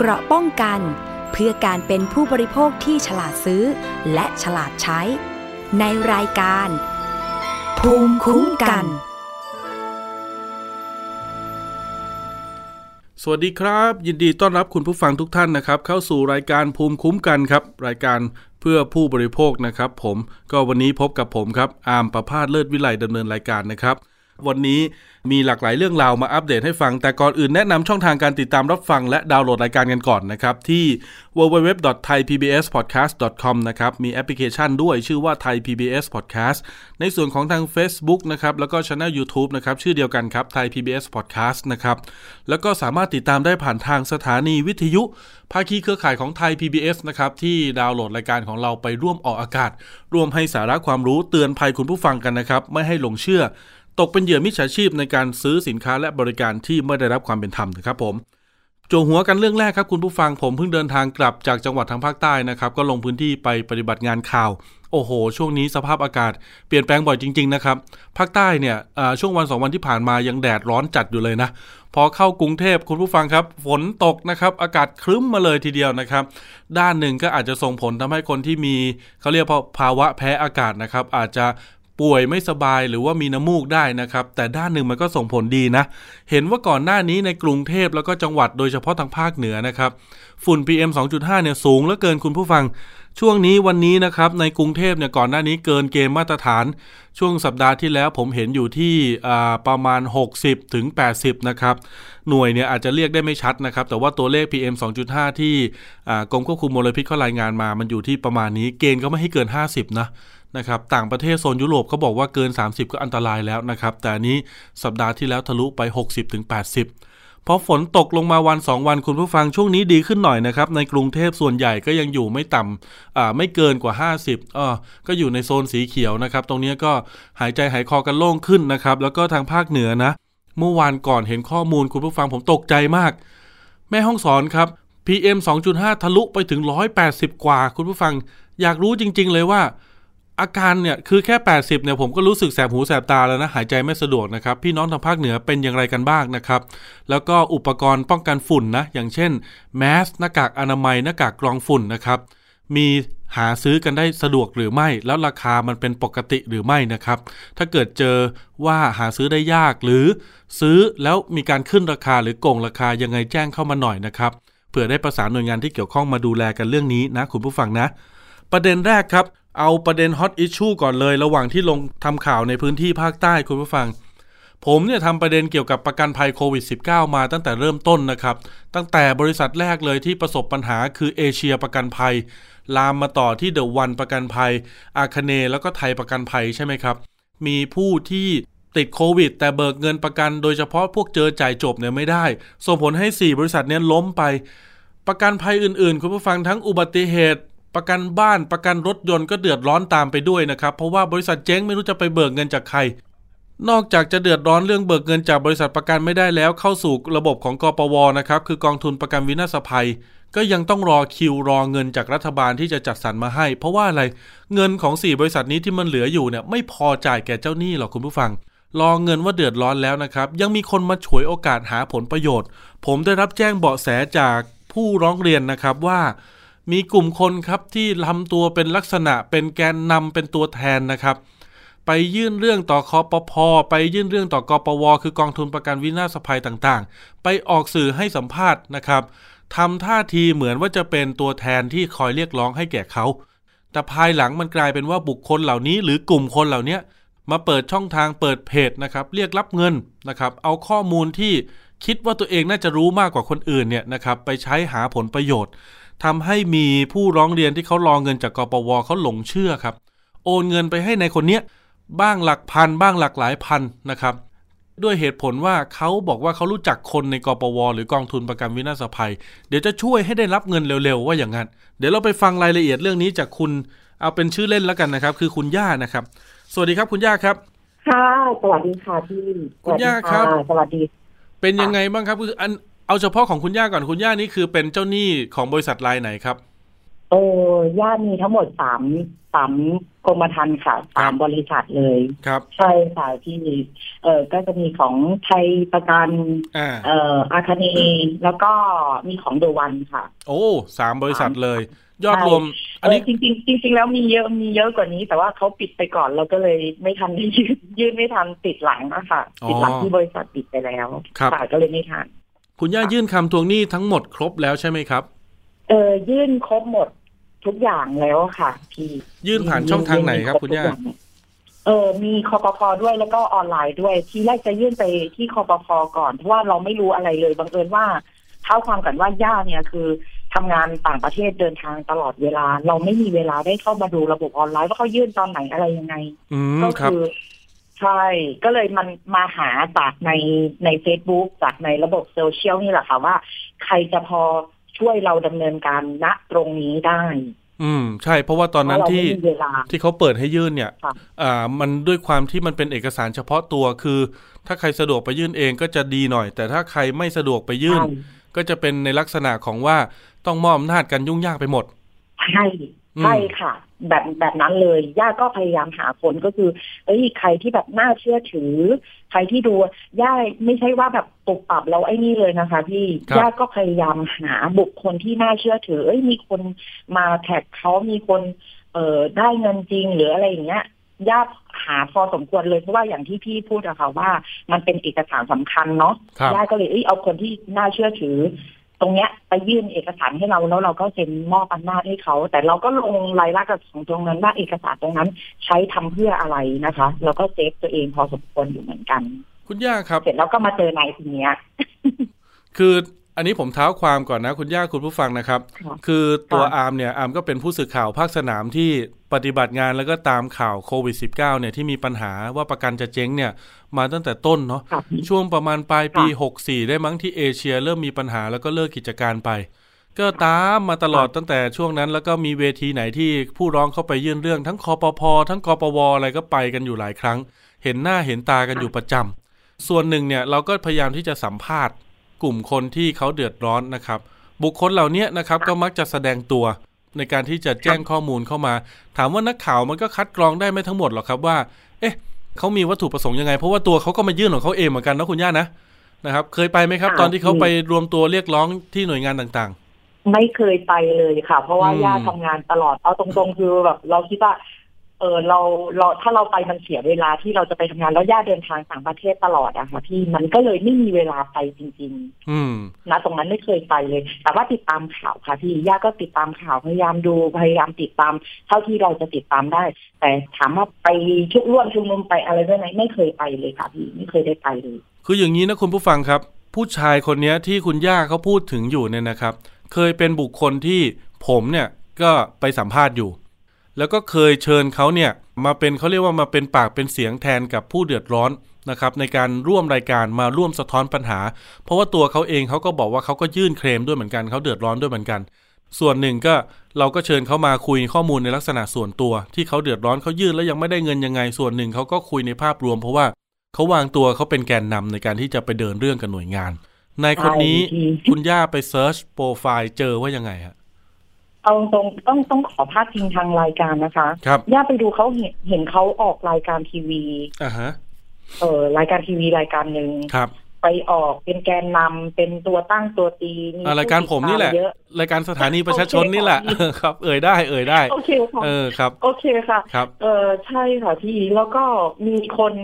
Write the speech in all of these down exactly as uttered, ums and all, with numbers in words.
เกราะป้องกันเพื่อการเป็นผู้บริโภคที่ฉลาดซื้อและฉลาดใช้ในรายการภูมิคุ้มกันสวัสดีครับยินดีต้อนรับคุณผู้ฟังทุกท่านนะครับเข้าสู่รายการภูมิคุ้มกันครับรายการเพื่อผู้บริโภคนะครับผมก็วันนี้พบกับผมครับอาร์มประภาสเลิศวิไลดำเนินรายการนะครับวันนี้มีหลากหลายเรื่องราวมาอัปเดตให้ฟังแต่ก่อนอื่นแนะนำช่องทางการติดตามรับฟังและดาวน์โหลดรายการกันก่อนนะครับที่ ดับเบิลยู ดับเบิลยู ดับเบิลยู ดอท ไทยพีบีเอสพอดแคสต์ ดอท คอม นะครับมีแอปพลิเคชันด้วยชื่อว่า Thai พี บี เอส Podcast ในส่วนของทาง Facebook นะครับแล้วก็ Channel YouTube นะครับชื่อเดียวกันครับ Thai พี บี เอส Podcast นะครับแล้วก็สามารถติดตามได้ผ่านทางสถานีวิทยุภาคีเครือข่ายของ Thai พี บี เอส นะครับที่ดาวน์โหลดรายการของเราไปร่วมออกอากาศร่วมให้สาระความรู้เตือนภัยคุณผู้ฟังกันนะครับไม่ให้หลงเชื่อตกเป็นเหยื่อมิจฉาชีพในการซื้อสินค้าและบริการที่ไม่ได้รับความเป็นธรรมนะครับผมจั่วหัวกันเรื่องแรกครับคุณผู้ฟังผมเพิ่งเดินทางกลับจากจังหวัดทางภาคใต้นะครับก็ลงพื้นที่ไปปฏิบัติงานข่าวโอ้โหช่วงนี้สภาพอากาศเปลี่ยนแปลงบ่อยจริงๆนะครับภาคใต้เนี่ยช่วงวันสองวันที่ผ่านมายังแดดร้อนจัดอยู่เลยนะพอเข้ากรุงเทพคุณผู้ฟังครับฝนตกนะครับอากาศครึ้มมาเลยทีเดียวนะครับด้านหนึ่งก็อาจจะส่งผลทำให้คนที่มีเขาเรียกภาวะแพ้อากาศนะครับอาจจะป่วยไม่สบายหรือว่ามีน้ำมูกได้นะครับแต่ด้านหนึ่งมันก็ส่งผลดีนะเห็นว่าก่อนหน้านี้ในกรุงเทพแล้วก็จังหวัดโดยเฉพาะทางภาคเหนือนะครับฝุ่น พี เอ็ม สองจุดห้า เนี่ยสูงเหลือเกินคุณผู้ฟังช่วงนี้วันนี้นะครับในกรุงเทพเนี่ยก่อนหน้านี้เกินเกณฑ์มาตรฐานช่วงสัปดาห์ที่แล้วผมเห็นอยู่ที่ประมาณหกสิบถึงแปดสิบนะครับหน่วยเนี่ยอาจจะเรียกได้ไม่ชัดนะครับแต่ว่าตัวเลข พี เอ็ม สองจุดห้า ที่กรมควบคุมมลพิษเขารายงานมามันอยู่ที่ประมาณนี้เกณฑ์ก็ไม่ให้เกินห้าสิบนะนะครับต่างประเทศโซนยุโรปเขาบอกว่าเกินสามสิบก็อันตรายแล้วนะครับแต่อันนี้สัปดาห์ที่แล้วทะลุไปหกสิบถึงแปดสิบพอฝนตกลงมาวันสองวันคุณผู้ฟังช่วงนี้ดีขึ้นหน่อยนะครับในกรุงเทพส่วนใหญ่ก็ยังอยู่ไม่ต่ำอ่าไม่เกินกว่าห้าสิบเออก็อยู่ในโซนสีเขียวนะครับตรงนี้ก็หายใจหายคอกันโล่งขึ้นนะครับแล้วก็ทางภาคเหนือนะเมื่อวานก่อนเห็นข้อมูลคุณผู้ฟังผมตกใจมากแม่ฮ่องสอนครับ พี เอ็ม สองจุดห้า ทะลุไปถึงหนึ่งร้อยแปดสิบกว่าคุณผู้ฟังอยากรู้จริงๆเลยว่าอาการเนี่ยคือแค่แปดสิบเนี่ยผมก็รู้สึกแสบหูแสบตาแล้วนะหายใจไม่สะดวกนะครับพี่น้องทางภาคเหนือเป็นอย่างไรกันบ้างนะครับแล้วก็อุปกรณ์ป้องกันฝุ่นนะอย่างเช่นแมสหน้ากากอนามัยหน้ากากกรองฝุ่นนะครับมีหาซื้อกันได้สะดวกหรือไม่แล้วราคามันเป็นปกติหรือไม่นะครับถ้าเกิดเจอว่าหาซื้อได้ยากหรือซื้อแล้วมีการขึ้นราคาหรือโกงราคายังไงแจ้งเข้ามาหน่อยนะครับเผื่อได้ประสานหน่วยงานที่เกี่ยวข้องมาดูแลกันเรื่องนี้นะคุณผู้ฟังนะประเด็นแรกครับเอาประเด็นฮอตอิชชูก่อนเลยระหว่างที่ลงทำข่าวในพื้นที่ภาคใต้คุณผู้ฟังผมเนี่ยทำประเด็นเกี่ยวกับประกันภัยโควิด สิบเก้า มาตั้งแต่เริ่มต้นนะครับตั้งแต่บริษัทแรกเลยที่ประสบปัญหาคือเอเชียประกันภัยลามมาต่อที่เดอะวันประกันภัยอาคเนย์แล้วก็ไทยประกันภัยใช่ไหมครับมีผู้ที่ติดโควิดแต่เบิกเงินประกันโดยเฉพาะพวกเจอจ่ายจบเนี่ยไม่ได้ส่งผลให้สี่บริษัทเนี่ยล้มไปประกันภัยอื่นๆคุณผู้ฟังทั้งอุบัติเหตุประกันบ้านประกันรถยนต์ก็เดือดร้อนตามไปด้วยนะครับเพราะว่าบริษัทเจ๊งไม่รู้จะไปเบิกเงินจากใครนอกจากจะเดือดร้อนเรื่องเบิกเงินจากบริษัทประกันไม่ได้แล้วเข้าสู่ระบบของกปว.นะครับคือกองทุนประกันวินาศภัยก็ยังต้องรอคิวรอเงินจากรัฐบาลที่จะจัดสรรมาให้เพราะว่าอะไรเงินของสี่บริษัทนี้ที่มันเหลืออยู่เนี่ยไม่พอจ่ายแก่เจ้าหนี้หรอกคุณผู้ฟังรอเงินว่าเดือดร้อนแล้วนะครับยังมีคนมาฉวยโอกาสหาผลประโยชน์ผมได้รับแจ้งเบาะแสจากผู้ร้องเรียนนะครับว่ามีกลุ่มคนครับที่ทำตัวเป็นลักษณะเป็นแกนนำเป็นตัวแทนนะครับไปยื่นเรื่องต่อคปภ.ไปยื่นเรื่องต่อกปว.คือกองทุนประกันวินาศภัยต่างๆไปออกสื่อให้สัมภาษณ์นะครับทำท่าทีเหมือนว่าจะเป็นตัวแทนที่คอยเรียกร้องให้แก่เขาแต่ภายหลังมันกลายเป็นว่าบุคคลเหล่านี้หรือกลุ่มคนเหล่านี้มาเปิดช่องทางเปิดเพจนะครับเรียกรับเงินนะครับเอาข้อมูลที่คิดว่าตัวเองน่าจะรู้มากกว่าคนอื่นเนี่ยนะครับไปใช้หาผลประโยชน์ทำให้มีผู้ร้องเรียนที่เขารอเงินจากกปว.เขาหลงเชื่อครับโอนเงินไปให้ในคนเนี้ยบ้างหลักพันบ้างหลักหลายพันนะครับด้วยเหตุผลว่าเขาบอกว่าเขารู้จักคนในกปว.หรือกองทุนประกันวินาศภัยเดี๋ยวจะช่วยให้ได้รับเงินเร็วๆว่าอย่างนั้นเดี๋ยวเราไปฟังรายละเอียดเรื่องนี้จากคุณเอาเป็นชื่อเล่นแล้วกันนะครับคือคุณย่านะครับสวัสดีครับคุณย่าครับค่ะสวัสดีค่ะพี่คุณย่าครับสวัสดีเป็นยังไงบ้างครับคืออันเอาเฉพาะของคุณย่าก่อนคุณย่านี่คือเป็นเจ้าหนี้ของบริษัทรายไหนครับ เออญาติมีทั้งหมดสามสามกรมธรรม์ค่ะสามบริษัทเลยครับใช่ค่ะที่เออก็จะมีของไทยประกันเอ่ออาคเนย์แล้วก็มีของเดวันค่ะโอ้สามบริษัทเลยยอดรวมอันนี้จริงๆจริงๆแล้วมีเยอะมีเยอะกว่านี้แต่ว่าเขาปิดไปก่อนเราก็เลยไม่ทันได้ยื่นยื่นไม่ทันติดหลังอะค่ะติดหลังที่บริษัทปิดไปแล้วค่ะก็เลยไม่ทันคุณย่ายื่นคำทวงหนี้ทั้งหมดครบแล้วใช่ไหมครับเออยื่นครบหมดทุกอย่างแล้วค่ะพี่ยื่นผ่านช่องทางไหนครับคุณย่าเออมีคปภ.ด้วยแล้วก็ออนไลน์ด้วยที่แรกจะยื่นไปที่คปภ.ก่อนเพราะว่าเราไม่รู้อะไรเลยบังเอิญว่าเท่าความกันว่าย่าเนี่ยคือทำงานต่างประเทศเดินทางตลอดเวลาเราไม่มีเวลาได้เข้ามาดูระบบออนไลน์ว่าเขายื่นตอนไหนอะไรยังไงก็คือใช่ก็เลยมันมาหาจากในใน Facebook จากในระบบโซเชียลนี่แหละค่ะว่าใครจะพอช่วยเราดำเนินการณตรงนี้ได้อืมใช่เพราะว่าตอนนั้นที่ที่เขาเปิดให้ยื่นเนี่ยอ่ามันด้วยความที่มันเป็นเอกสารเฉพาะตัวคือถ้าใครสะดวกไปยื่นเองก็จะดีหน่อยแต่ถ้าใครไม่สะดวกไปยื่นก็จะเป็นในลักษณะของว่าต้องมอบอำนาจกันยุ่งยากไปหมดใช่ใช่ค่ะแบบแบบนั้นเลยย่าก็พยายามหาคนก็คือเอ้ยใครที่แบบน่าเชื่อถือใครที่ดูย่าไม่ใช่ว่าแบบตบปรับเราไอ้นี่เลยนะคะพี่ย่าก็พยายามหาบุคคลที่น่าเชื่อถือเอ้ยมีคนมาแท็กเขามีคนเอ่อได้เงินจริงหรืออะไรอย่างเงี้ยย่าหาพอสมควรเลยเพราะว่าอย่างที่พี่พูดอะค่ะว่ามันเป็นเอกสารสำคัญเนาะย่าก็เลยเอ้ยเอาคนที่น่าเชื่อถือตรงเนี้ยไปยื่นเอกสารให้เราแล้วเราก็เซ็นมอบอำนาจให้เขาแต่เราก็ลงรายละเอียดของตรงนั้นว่าเอกสารตรงนั้นใช้ทำเพื่ออะไรนะคะเราก็เซฟตัวเองพอสมควรอยู่เหมือนกันคุณย่าครับเสร็จแล้วก็มาเจอนายคนเนี้ย คืออันนี้ผมเท้าความก่อนนะคุณย่าคุณผู้ฟังนะครับ คือตัวอาร์มเนี่ยอาร์มก็เป็นผู้สื่อข่าวภาคสนามที่ปฏิบัติงานแล้วก็ตามข่าวโควิด สิบเก้า เนี่ยที่มีปัญหาว่าประกันจะเจ๊งเนี่ยมาตั้งแต่ต้นเนาะช่วงประมาณปลายปีหกสิบสี่ได้มั้งที่เอเชียเริ่มมีปัญหาแล้วก็เลิกกิจการไปก็ตามมาตลอดตั้งแต่ช่วงนั้นแล้วก็มีเวทีไหนที่ผู้ร้องเข้าไปยื่นเรื่องทั้งคปภ.ทั้งกปว.อะไรก็ไปกันอยู่หลายครั้งเห็นหน้าเห็นตากันอยู่ประจำส่วนหนึ่งเนี่ยเราก็พยายามที่จะสัมภาษณ์กลุ่มคนที่เขาเดือดร้อนนะครับบุคคลเหล่านี้นะครับก็มักจะแสดงตัวในการที่จะแจ้งข้อมูลเข้ามาถามว่านักข่าวมันก็คัดกรองได้ไม่ทั้งหมดหรอกครับว่าเอ๊ะเขามีวัตถุประสงค์ยังไงเพราะว่าตัวเขาก็มายื่นของเขาเองเหมือนกันนะคุณย่านะนะครับเคยไปไหมครับตอนที่เขาไปรวมตัวเรียกร้องที่หน่วยงานต่างๆไม่เคยไปเลยค่ะเพราะว่าย่าทำงานตลอดเอาตรงๆคือแบบเราคิดว่าเออเราเราถ้าเราไปมันเสียเวลาที่เราจะไปทำงานแล้วย่าเดินทางต่างประเทศตลอดอะค่ะพี่มันก็เลยไม่มีเวลาไปจริงๆนะตรงนั้นไม่เคยไปเลยแต่ว่าติดตามข่าวค่ะพี่ย่าก็ติดตามข่าวพยายามดูพยายามติดตามเท่าที่เราจะติดตามได้แต่ถามว่าไปชุกร่วมชุมนุมไปอะไรด้วยไหมไม่เคยไปเลยค่ะพี่ไม่เคยได้ไปเลยคืออย่างนี้นะคุณผู้ฟังครับผู้ชายคนนี้ที่คุณย่าเขาพูดถึงอยู่เนี่ยนะครับเคยเป็นบุคคลที่ผมเนี่ยก็ไปสัมภาษณ์อยู่แล้วก็เคยเชิญเขาเนี่ยมาเป็นเขาเรียกว่ามาเป็นปากเป็นเสียงแทนกับผู้เดือดร้อนนะครับในการร่วมรายการมาร่วมสะท้อนปัญหาเพราะว่าตัวเขาเองเขาก็บอกว่าเขาก็ยื่นเคลมด้วยเหมือนกันเขาเดือดร้อนด้วยเหมือนกันส่วนหนึ่งก็เราก็เชิญเขามาคุยข้อมูลในลักษณะส่วนตัวที่เขาเดือดร้อนเขายื่นแล้วยังไม่ได้เงินยังไงส่วนหนึ่งเขาก็คุยในภาพรวมเพราะว่าเขาวางตัวเขาเป็นแกนนำในการที่จะไปเดินเรื่องกับหน่วยงานในคนนี้คุณย่าไปเซิร์ชโปรไฟล์เจอว่ายังไงฮะเอาตรงต้องต้องขอพาดพิงทางรายการนะคะย่าไปดูเขาเห็นเห็นเขาออกรายการทีวีอ่าฮะเออรายการทีวีรายการหนึ่งไปออกเป็นแกนนำเป็นตัวตั้งตัวตีรายการผมนี่แหละรายการสถานีประชาชนนี่แหละครับเอ่ยได้เอ่ยได้โอเคค่ะเออครับโอเคค่ะครับเออใช่ค่ะพี่แล้วก็มีคน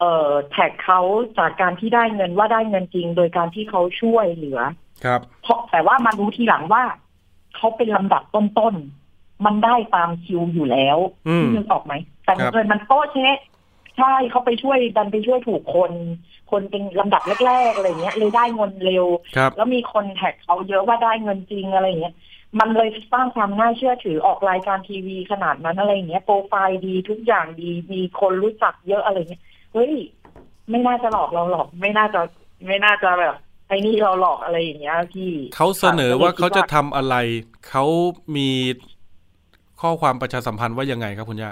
เอ่อแท็กเขาจากการที่ได้เงินว่าได้เงินจริงโดยการที่เขาช่วยเหลือครับเพราะแต่ว่ามารู้ทีหลังว่าเขาเป็นลำดับต้นๆมันได้ตามคิวอยู่แล้วนึกออกไหมแต่เงินมันโต๊ะเช๊ะใช่เขาไปช่วยดันไปช่วยถูกคนคนเป็นลำดับแรกๆอะไรเงี้ยเลยได้เงินเร็วแล้วมีคนแท็กเขาเยอะว่าได้เงินจริงอะไรเงี้ยมันเลยสร้างความน่าเชื่อถือออกรายการทีวีขนาดนั้นอะไรเงี้ยโปรไฟล์ดีทุกอย่างดีมีคนรู้จักเยอะอะไรเงี้ยเฮ้ยไม่น่าจะหลอกเราหรอกไม่น่าจะไม่น่าจะแบบไอ้นี่เราหลอกอะไรอย่างเงี้ยพี่เขาเสนอว่าเขาจะทำอะไรเขามีข้อความประชาสัมพันธ์ว่ายังไงครับคุณย่า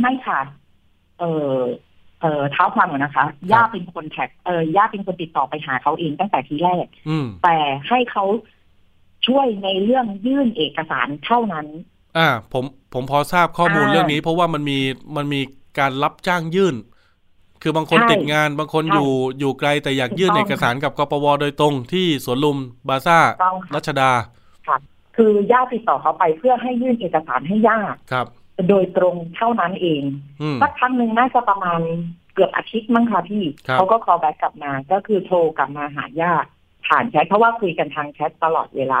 ไม่ค่ะเออเออเท้าความก่อนนะคะย่าเป็นคนแท็กเออย่าเป็นคนติดต่อไปหาเขาเองตั้งแต่ทีแรกแต่ให้เขา ช่วยในเรื่องยื่นเอกสารเท่านั้นอ่าผมผมพอทราบข้อมูลเรื่องนี้เพราะว่ามันมีมันมีการรับจ้างยื่นคือบางคนติดงานบางคนอยู่อยู่ไกลแต่อยากยื่นเอกสารกับกปวโดยตรงที่สวนลุมบาซ่ารัชดาครับคือญาติติดต่อเขาไปเพื่อให้ยื่นเอกสารให้ญาติครับโดยตรงเท่านั้นเองสักครั้งนึงน่าจะประมาณเกือบอาทิตย์มั้งค่ะพี่เขาก็ call back กลับมาก็คือโทรกลับมาหาญาติผ่านแชทเพราะว่าคุยกันทางแชทตลอดเวลา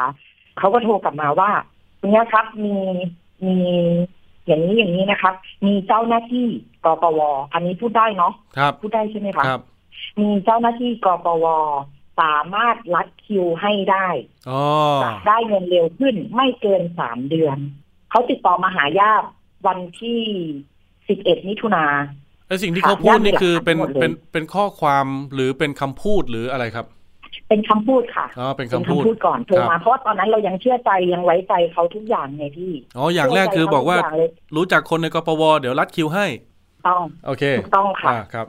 เขาก็โทรกลับมาว่าเนี่ยครับมีมีอย่างนี้อย่างนี้นะครับมีเจ้าหน้าที่กปว.อันนี้พูดได้เนาะพูดได้ใช่ไหมคะมีเจ้าหน้าที่กปว.สามารถรัดคิวให้ได้จะได้เงินเร็วขึ้นไม่เกินสามเดือนเขาติดต่อมาหาญาติวันที่สิบเอ็ดมิถุนาไอ้สิ่งที่เขาพูดนี่คือเป็นเป็นเป็นข้อความหรือเป็นคำพูดหรืออะไรครับเป็นคำพูดค่ะอ๋อเป็นคำพูดก่อนโทรมาเพราะว่าตอนนั้นเรายังเชื่อใจยังไว้ใจเขาทุกอย่างไงพี่อ๋ออย่างแรกคือบอกว่ารู้จักคนในกปวเดี๋ยวรัดคิวให้ต้องโอเคถูกต้องค่ะครับ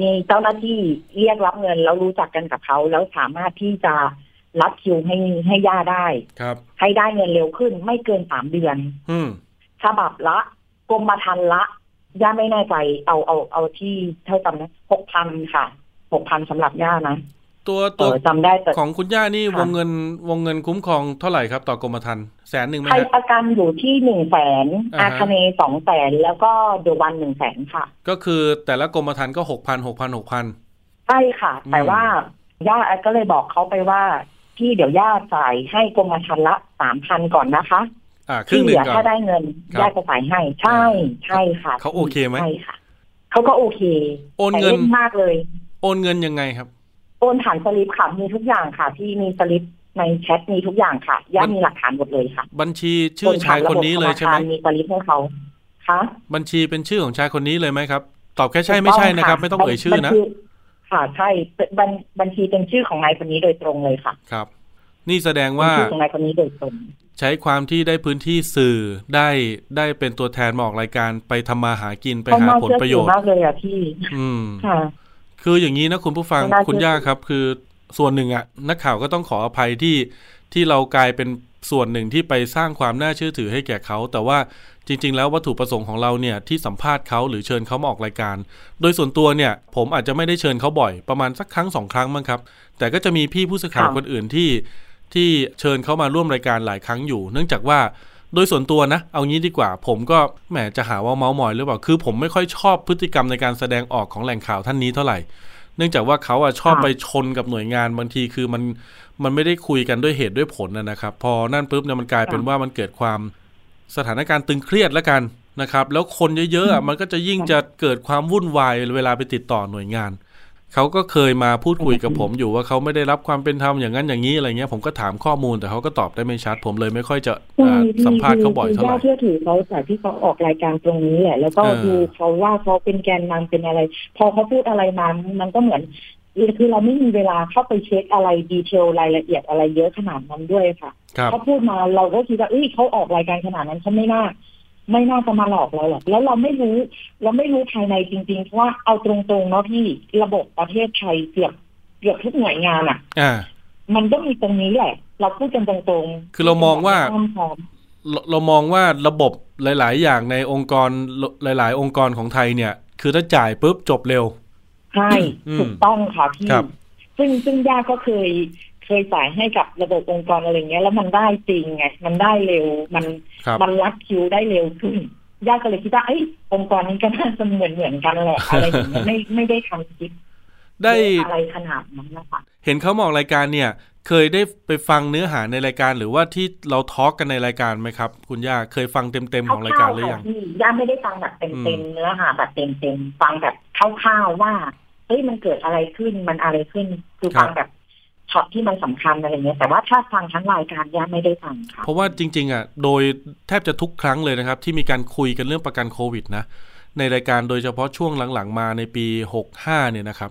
มีเจ้าหน้าที่เรียกรับเงินแล้วรู้จักกันกับเขาแล้วสามารถที่จะรัดคิวให้ให้ย่าได้ครับให้ได้เงินเร็วขึ้นไม่เกินสามเดือนอืมฉบับละกรมธรรม์ละย่าไม่แน่ใจเอาเอาเอาที่เท่าจำนะหกพันค่ะหกพันสำหรับย่านะตัวตัวจำได้ของคุณย่านี่วงเงินวงเงินคุ้มครองเท่าไหร่ครับต่อกรมธรรม์แสนหนึ่งไหมครับไทยประกันอยู่ที่หนึ่งแสนอาคเนสองแสนแล้วก็เดวันหนึ่งแสนค่ะก็คือแต่ละกรมธรรม์ก็หกพันหกพันหกพันใช่ค่ะแต่ว่าย่าก็เลยบอกเขาไปว่าพี่เดี๋ยวย่าจ่ายให้กรมธรรม์ละสามพันก่อนนะคะที่เหลือถ้าได้เงินย่าจะจ่ายให้ใช่ใช่ค่ะเขาโอเคไหมใช่ค่ะเขาก็โอเคโอนเงินมากเลยโอนเงินยังไงครับโอนผ่านสลิปค่ะมีทุกอย่างค่ะที่มีสลิปในแชทมีทุกอย่างค่ะย่ามีหลักฐานหมดเลยค่ะบัญชีชื่อชายคนนี้เลยใช่ไหมมีสลิปให้เขาค่ะบัญชีเป็นชื่อของชายคนนี้เลยไหมครับตอบแค่ใช่ไม่ใช่นะครับไม่ต้องเอ่ยชื่อนะค่ะใช่บัญชีเป็นชื่อของนายคนนี้โดยตรงเลยค่ะครับนี่แสดงว่าชื่อของนายคนนี้โดยตรงใช้ความที่ได้พื้นที่สื่อได้ได้เป็นตัวแทนออกรายการไปทำมาหากินไปหาผลประโยชน์มากเลยอ่ะพี่อืมค่ะคืออย่างนี้นะคุณผู้ฟังคุณย่าครับคือส่วนหนึ่งอ่ะนักข่าวก็ต้องขออภัยที่ที่เรากลายเป็นส่วนหนึ่งที่ไปสร้างความน่าเชื่อถือให้แก่เขาแต่ว่าจริงๆแล้ววัตถุประสงค์ของเราเนี่ยที่สัมภาษณ์เขาหรือเชิญเขามาออกรายการโดยส่วนตัวเนี่ยผมอาจจะไม่ได้เชิญเขาบ่อยประมาณสักครั้งสองครั้งมั้งครับแต่ก็จะมีพี่ผู้สื่อข่าวคนอื่นที่ที่เชิญเขามาร่วมรายการหลายครั้งอยู่เนื่องจากว่าโดยส่วนตัวนะเอางี้ดีกว่าผมก็แหมจะหาว่าเมามอยหรือเปล่าคือผมไม่ค่อยชอบพฤติกรรมในการแสดงออกของแหล่งข่าวท่านนี้เท่าไหร่เนื่องจากว่าเขาอ่ะชอบไปชนกับหน่วยงานบางทีคือมันมันไม่ได้คุยกันด้วยเหตุด้วยผลนะนะครับพอนั่นปุ๊บเนี่ยมันกลายเป็นว่ามันเกิดความสถานการณ์ตึงเครียดแล้วกันนะครับแล้วคนเยอะๆมันก็จะยิ่งจะเกิดความวุ่นวายเวลาไปติดต่อหน่วยงานเขาก็เคยมาพูดคุยกับผมอยู่ว่าเขาไม่ได้รับความเป็นธรรมอย่างนั้นอย่างนี้อะไรเงี้ยผมก็ถามข้อมูลแต่เขาก็ตอบได้ไม่ชัดผมเลยไม่ค่อยจะสัมภาษณ์เขาบ่อยเท่าไหร่เชื่อถือเขาแต่ที่เขาออกรายการตรงนี้แหละแล้วก็ดูเขาว่าเขาเป็นแกนนำเป็นอะไรพอเขาพูดอะไรมามันก็เหมือนคือเราไม่มีเวลาเข้าไปเช็คอะไรดีเทลรายละเอียดอะไรเยอะขนาดนั้นด้วยค่ะเขาพูดมาเราก็คิดว่าเอ้ยเขาออกรายการขนาดนั้นเขาไม่น่าไม่น่าจะมาหลอกเราหรอกแล้วเราไม่รู้เราไม่รู้ภายในจริงๆเพราะว่าเอาตรงๆเนาะพี่ระบบประเทศไทยเกือบเกือบทุกหน่วยงานอ่ะมันก็มีตรงนี้แหละเราพูดกันตรงๆคือเรามองว่าเรามองว่าระบบหลายๆอย่างในองค์กรหลายๆองค์กรของไทยเนี่ยคือถ้าจ่ายปุ๊บจบเร็วใช่ถูกต้องค่ะพี่ซึ่งซึ่งย่าก็เคยเคยจ่ายให้กับระบบองค์กรอะไรเงี้ยแล้วมันได้จริงไงมันได้เร็วมันมันรัดคิวได้เร็วขึ้นย่าก็เลยคิดว่าเอ้ยองค์กรนี้ก็น่าจะเหมือนเหมือนกันแหละอะไรอย่างเงี้ยไม่ไม่ได้ทำคิดได้อะไรขนาดนั้นนะคะเห็นเขามองรายการเนี่ยเคยได้ไปฟังเนื้อหาในรายการหรือว่าที่เราทอล์กกันในรายการไหมครับคุณย่าเคยฟังเต็มๆของรายการหรือยังย่าไม่ได้ฟังแบบเต็มๆเนื้อหาแบบเต็มๆฟังแบบคร่าวๆว่าเฮ้ยมันเกิดอะไรขึ้นมันอะไรขึ้นคือฟังแบบช็อตที่มันสำคัญอะไรเงี้ยแต่ว่าถ้าฟังทั้งรายการย่าไม่ได้ฟังค่ะเพราะว่าจริงๆอ่ะโดยแทบจะทุกครั้งเลยนะครับที่มีการคุยกันเรื่องประกันโควิดนะในรายการโดยเฉพาะช่วงหลังๆมาในปีหกสิบห้าเนี่ยนะครับ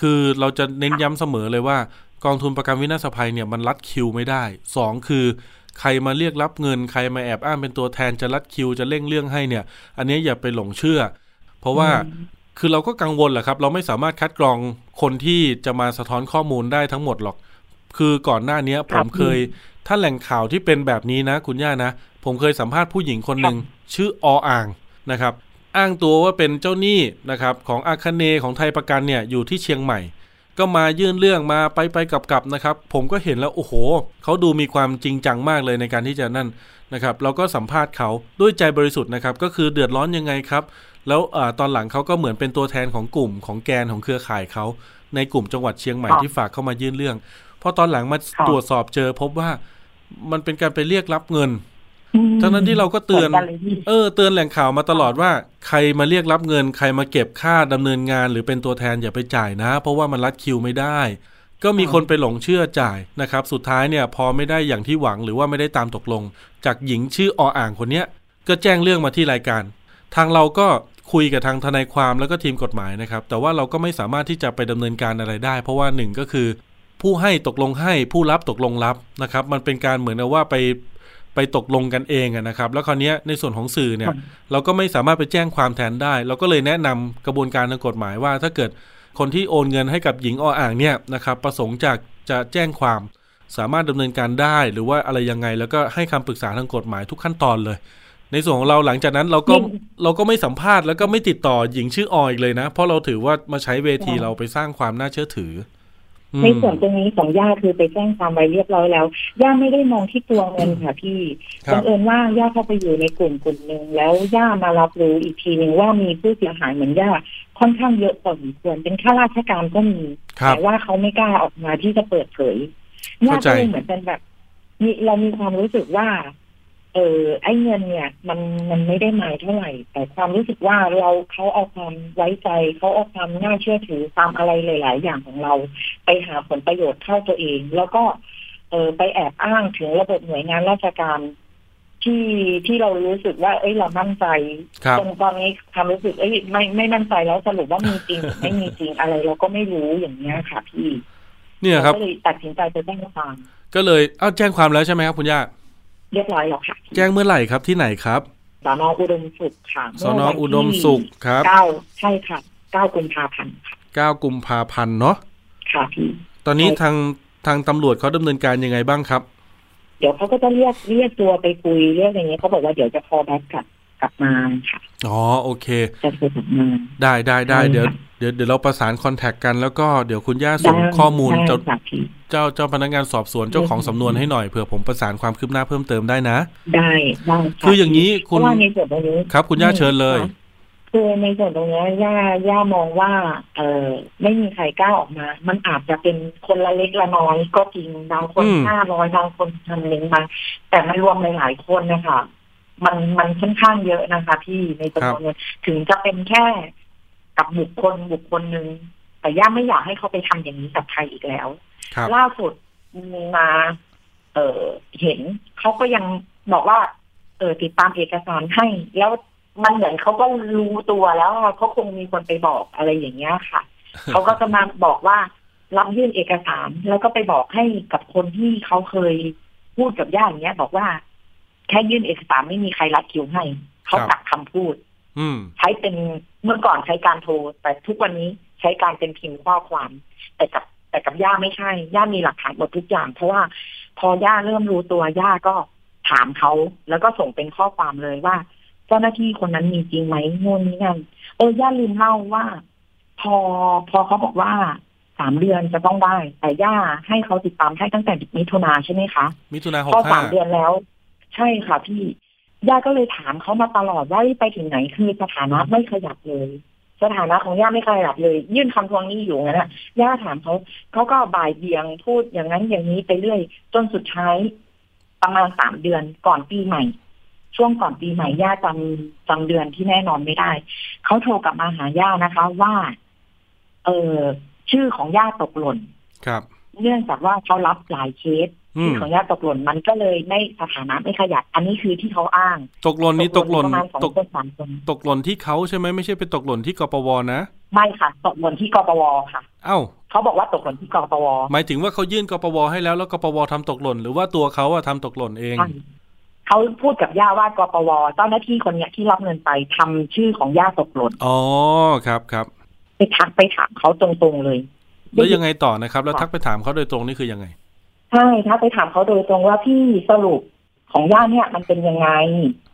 คือเราจะเน้นย้ำเสมอเลยว่ากองทุนประกันวินาศภัยเนี่ยมันรัดคิวไม่ได้สองคือใครมาเรียกรับเงินใครมาแอบอ้างเป็นตัวแทนจะรัดคิวจะเร่งเรื่องให้เนี่ยอันนี้อย่าไปหลงเชื่อเพราะว่าคือเราก็กังวลแหละครับเราไม่สามารถคัดกรองคนที่จะมาสะท้อนข้อมูลได้ทั้งหมดหรอกคือก่อนหน้านี้ผมเคย ถ้าแหล่งข่าวที่เป็นแบบนี้นะคุณย่านะผมเคยสัมภาษณ์ผู้หญิงคนหนึ่งชื่อออ่างนะครับอ้างตัวว่าเป็นเจ้าหนี้นะครับของอาคเนย์ของไทยประกันเนี่ยอยู่ที่เชียงใหม่ก็มายื่นเรื่องมาไปไปกลับกลับนะครับผมก็เห็นแล้วโอ้โหเขาดูมีความจริงจังมากเลยในการที่จะนั่นนะครับเราก็สัมภาษณ์เขาด้วยใจบริสุทธิ์นะครับก็คือเดือดร้อนยังไงครับแล้วอตอนหลังเขาก็เหมือนเป็นตัวแทนของกลุ่มของแกนของเครือข่ายเขาในกลุ่มจังหวัดเชียงใหม่ที่ฝากเข้ามายื่นเรื่องพอตอนหลังมาตรวจสอบเจอพบว่ามันเป็นการไปเรียกรับเงินทั้งนั้นที่เราก็เตือนเออเตือนแหล่งข่าวมาตลอดว่าใครมาเรียกรับเงินใครมาเก็บค่าดำเนินงานหรือเป็นตัวแทนอย่าไปจ่ายนะเพราะว่ามันรัดคิวไม่ได้ก็มีคนไปหลงเชื่อจ่ายนะครับสุดท้ายเนี่ยพอไม่ได้อย่างที่หวังหรือว่าไม่ได้ตามตกลงจากหญิงชื่อออ่างคนเนี้ยก็แจ้งเรื่องมาที่รายการทางเราก็คุยกับทางทนายความแล้วก็ทีมกฎหมายนะครับแต่ว่าเราก็ไม่สามารถที่จะไปดำเนินการอะไรได้เพราะว่าหนึ่งก็คือผู้ให้ตกลงให้ผู้รับตกลงรับนะครับมันเป็นการเหมือนกับว่าไปไปตกลงกันเองนะครับแล้วคราวนี้ในส่วนของสื่อเนี่ยเราก็ไม่สามารถไปแจ้งความแทนได้เราก็เลยแนะนำกระบวนการทางกฎหมายว่าถ้าเกิดคนที่โอนเงินให้กับหญิงออ่างเนี่ยนะครับประสงค์จากจะแจ้งความสามารถดำเนินการได้หรือว่าอะไรยังไงแล้วก็ให้คำปรึกษาทางกฎหมายทุกขั้นตอนเลยในส่วนของเราหลังจากนั้นเราก็เราก็ไม่สัมภาษณ์แล้วก็ไม่ติดต่อหญิงชื่อออีกเลยนะเพราะเราถือว่ามาใช้เวทีเราไปสร้างความน่าเชื่อถือในส่วนตรงนี้ของย่าคือไปแจ้งความไว้เรียบร้อยแล้วย่าไม่ได้มองที่ตัวเงินค่ะพี่บังเอิญว่าย่าเข้าไปอยู่ในกลุ่มกลุ่มนึงแล้วย่ามารับรู้อีกทีนึงว่ามีผู้เสียหายเหมือนย่าค่อนข้างเยอะพอสมควรเป็นข้าราชการก็มีแต่ว่าเขาไม่กล้าออกมาที่จะเปิดเผยย่าก็เลยเหมือนเป็นแบบเรามีความรู้สึกว่าเออไอ้เงินเนี่ยมันมันไม่ได้หมายเท่าไหร่แต่ความรู้สึกว่าเราเขาเอาความไว้ใจเขาเอาความน่าเชื่อถือตามอะไรหลายๆอย่างของเราไปหาผลประโยชน์เข้าตัวเองแล้วก็เออไปแอบอ้างถึงระบบหน่วยงานราชการที่ที่เรารู้สึกว่าเอ้ยเรามั่นใจจนตอนนี้ความรู้สึกเอ้ยไม่ไม่มั่นใจแล้วสรุปว่ามีจริง ไม่มีจริงอะไรเราก็ไม่รู้อย่างเนี้ยค่ะพี่เนี่ยครับก็เลยตัดสินใจไปแจ้งความก็เลยเอ้าแจ้งความแล้วใช่ไหมครับคุณย่าเรียบร้อยแล้วค่ะแจ้งเมื่อไหร่ครับที่ไหนครับสน.อุดมสุขค่ะสน.อุดมสุขครับเก้าใช่ค่ะเก้ากุมภาพันธ์เก้ากุมภาพันธ์เนาะค่ะพี่ตอนนี้ทางทางตำรวจเขาดำเนินการยังไงบ้างครับเดี๋ยวเขาก็จะเรียกเรียกตัวไปคุยเรียกอะไรเงี้ยเขาบอกว่าเดี๋ยวจะคอลแบ็คกลับกลับมาค่ะอ๋อโอเคจะคุยกับมาได้ได้ได้เดี๋ยวเดี๋ยวเดี๋ยวเราประสานคอนแทคกันแล้วก็เดี๋ยวคุณย่าส่งข้อมูลเจ้าเจ้าเจ้าพนักงานสอบสวนเจ้าของสำนวนให้หน่อยเผื่อผมประสานความคืบหน้าเพิ่มเติมได้นะได้ได้คืออย่างนี้คุณครับคุณย่าเชิญเลยคือในส่วนตรงนี้ย่าย่ามองว่าเออไม่มีใครกล้าออกมามันอาจจะเป็นคนละเล็กละน้อยก็จริงบางคนห้าร้อยบางคนพันหนึ่งมาแต่มันรวมหลายๆคนนะคะมันมันค่อนข้างเยอะนะคะพี่ในจำนวนเงินถึงจะเป็นแค่กับบุคคลบุคคลหนึ่งแต่ย่าไม่อยากให้เขาไปทำอย่างนี้กับใครอีกแล้วล่าสุดมาเอ่อเห็นเขาก็ยังบอกว่าเออติดตามเอกสารให้แล้วมันเหมือนเขาก็รู้ตัวแล้วเขาคงมีคนไปบอกอะไรอย่างเงี้ยค่ะ เขาก็จะมาบอกว่ารับยื่นเอกสารแล้วก็ไปบอกให้กับคนที่เขาเคยพูดกับย่าอย่างเงี้ยบอกว่าแค่ยื่นเอกสารไม่มีใครรัดคิวให้เขาตัดคำพูดใช้เป็นเมื่อก่อนใช้การโทรแต่ทุกวันนี้ใช้การเป็นพิมพ์ข้อความแต่กับแต่กับย่าไม่ใช่ย่ามีหลักฐานหมดทุกอย่างเพราะว่าพอย่าเริ่มรู้ตัวย่าก็ถามเขาแล้วก็ส่งเป็นข้อความเลยว่าเจ้าหน้าที่คนนั้นมีจริงไหมโน่นนี่นั่นเออย่าลืมเล่าว่าพอพอเขาบอกว่าสามเดือนจะต้องได้แต่ย่าให้เขาติดตามให้ตั้งแต่มิถุนาใช่ไหมคะมิถุนาหกห้าก็สามเดือนแล้วใช่ค่ะพี่ย่าก็เลยถามเขามาตลอดว่าไปถึงไหนคือสถานะไม่ขยับเลยสถานะของย่าไม่ขยับเลยยื่นคำทวงหนี้อยู่งั้นนะย่าถามเขาเขาก็บ่ายเบี่ยงพูดอย่างนั้นอย่างนี้ไปเรื่อยจนสุดท้ายประมาณสามเดือนก่อนปีใหม่ช่วงก่อนปีใหม่ย่าจำจำเดือนที่แน่นอนไม่ได้เขาโทรกลับมาหาย่านะคะว่าเออชื่อของย่าตกหล่นครับเนื่องจากว่าเขารับหลายเคสที่ของย่าตกหล่นมันก็เลยไม่สถานะไม่ขยับอันนี้คือที่เขาอ้างตกหล่นนี้ตกหล่นตกตกหล่นที่เขาใช่ไหมไม่ใช่ไปตกหล่นที่กปวนะไม่ค่ะตกหล่นที่กปวค่ะเอ้าเขาบอกว่าตกหล่นที่กปวหมายถึงว่าเขายื่นกปวให้แล้วแล้วกปวทำตกหล่นหรือว่าตัวเขาอะทำตกหล่นเองเขาพูดกับย่าว่ากปวเจ้าหน้าที่คนเนี้ยที่รับเงินไปทำชื่อของย่าตกหล่นอ๋อครับครับไปทักไปถามเขาตรงๆเลยแล้วยังไงต่อนะครับแล้วทักไปถามเขาโดยตรงนี่คือยังไง ใช่ถ้าไปถามเขาโดยตรงว่าพี่สรุปของย่าเนี่ยมันเป็นยังไง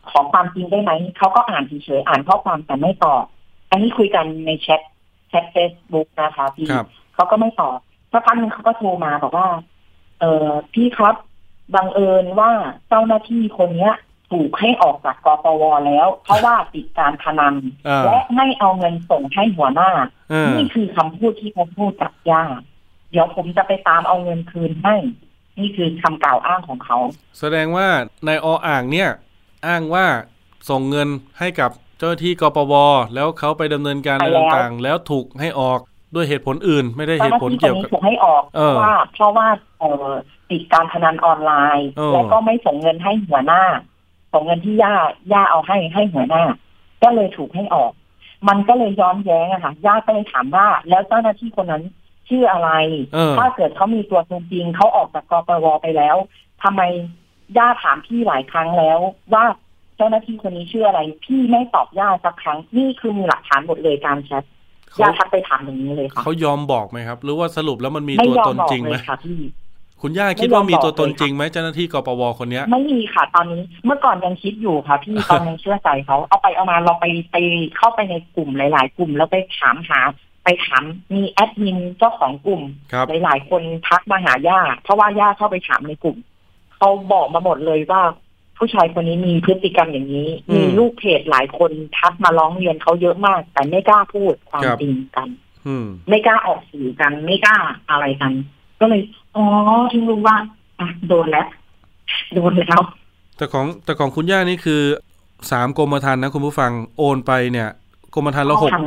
ขอความจริงได้ไหมเขาก็อ่านเฉยๆอ่านข้อความแต่ไม่ตอบอันนี้คุยกันในแชทแชทเฟซบุ๊กนะคะพี่เขาก็ไม่ตอบสักพักนึงเขาก็โทรมาบอกว่าเออพี่ครับบังเอิญว่าเจ้าหน้าที่คนเนี้ยถูกให้ออกจากกปว.แล้วเพราะว่าติดการพนันและไม่เอาเงินส่งให้หัวหน้านี่คือคำพูดที่เขาพูดกับย่าเดี๋ยวผมจะไปตามเอาเงินคืนให้นี่คือคำกล่าวอ้างของเขาแสดงว่านายออ่างเนี่ยอ้างว่าส่งเงินให้กับเจ้าหน้าที่กปว.แล้วเขาไปดำเนินการต่างๆแล้วถูกให้ออกด้วยเหตุผลอื่นไม่ได้เหตุผลเกี่ยวกับถูกให้ออกเพราะว่าเพราะว่าติดการพนันออนไลน์แล้วก็ไม่ส่งเงินให้หัวหน้าส่งเงินที่ย่าย่าเอาให้ให้หัวหน้าก็เลยถูกให้ออกมันก็เลยย้อนแย้งอะค่ะย่าก็เลยถามว่าแล้วเจ้าหน้าที่คนนั้นชื่ออะไรถ้าเกิดเขามีตัวจริงเขาออกจากกปว.ไปแล้วทำไมย่าถามพี่หลายครั้งแล้วว่าเจ้าหน้าที่คนนี้ชื่ออะไรพี่ไม่ตอบย่าสักครั้งนี่คือมีหลักฐานหมดเลยการแชทย่าทักไปถามอย่างนี้เลยค่ะเขายอมบอกไหมครับหรือว่าสรุปแล้วมันมีตัวตนจริงไหมคุณย่าคิดว่ามีตัวตนจริงไหมเจ้าหน้าที่กปว.คนนี้ไม่มีค่ะตอนนี้เมื่อก่อนยังคิดอยู่ค่ะพี่ตอนนี้เชื่อใจเขาเอาไปเอามาเราไปไปเข้าไปในกลุ่มหลายๆกลุ่มแล้วไปถามหาไปถามมีแอดมินเจ้าของกลุ่มหลายๆคนทักมาหาย่าเพราะว่าย่าเข้าไปถามในกลุ่มเขาบอกมาหมดเลยว่าผู้ชายคนนี้มีพฤติกรรมอย่างนี้มีลูกเพจหลายคนทักมาร้องเรียนเขาเยอะมากแต่ไม่กล้าพูดความจริงกันไม่กล้าออกสื่อกันไม่กล้าอะไรกันก็เลยอ๋อถึงรู้ว่าอ่ะโดนแล้วโดนแล้วแต่ของแต่ของคุณย่านี่คือสามกรมธรรม์นะคุณผู้ฟังโอนไปเนี่ยกรมธรรม์ละหกพัน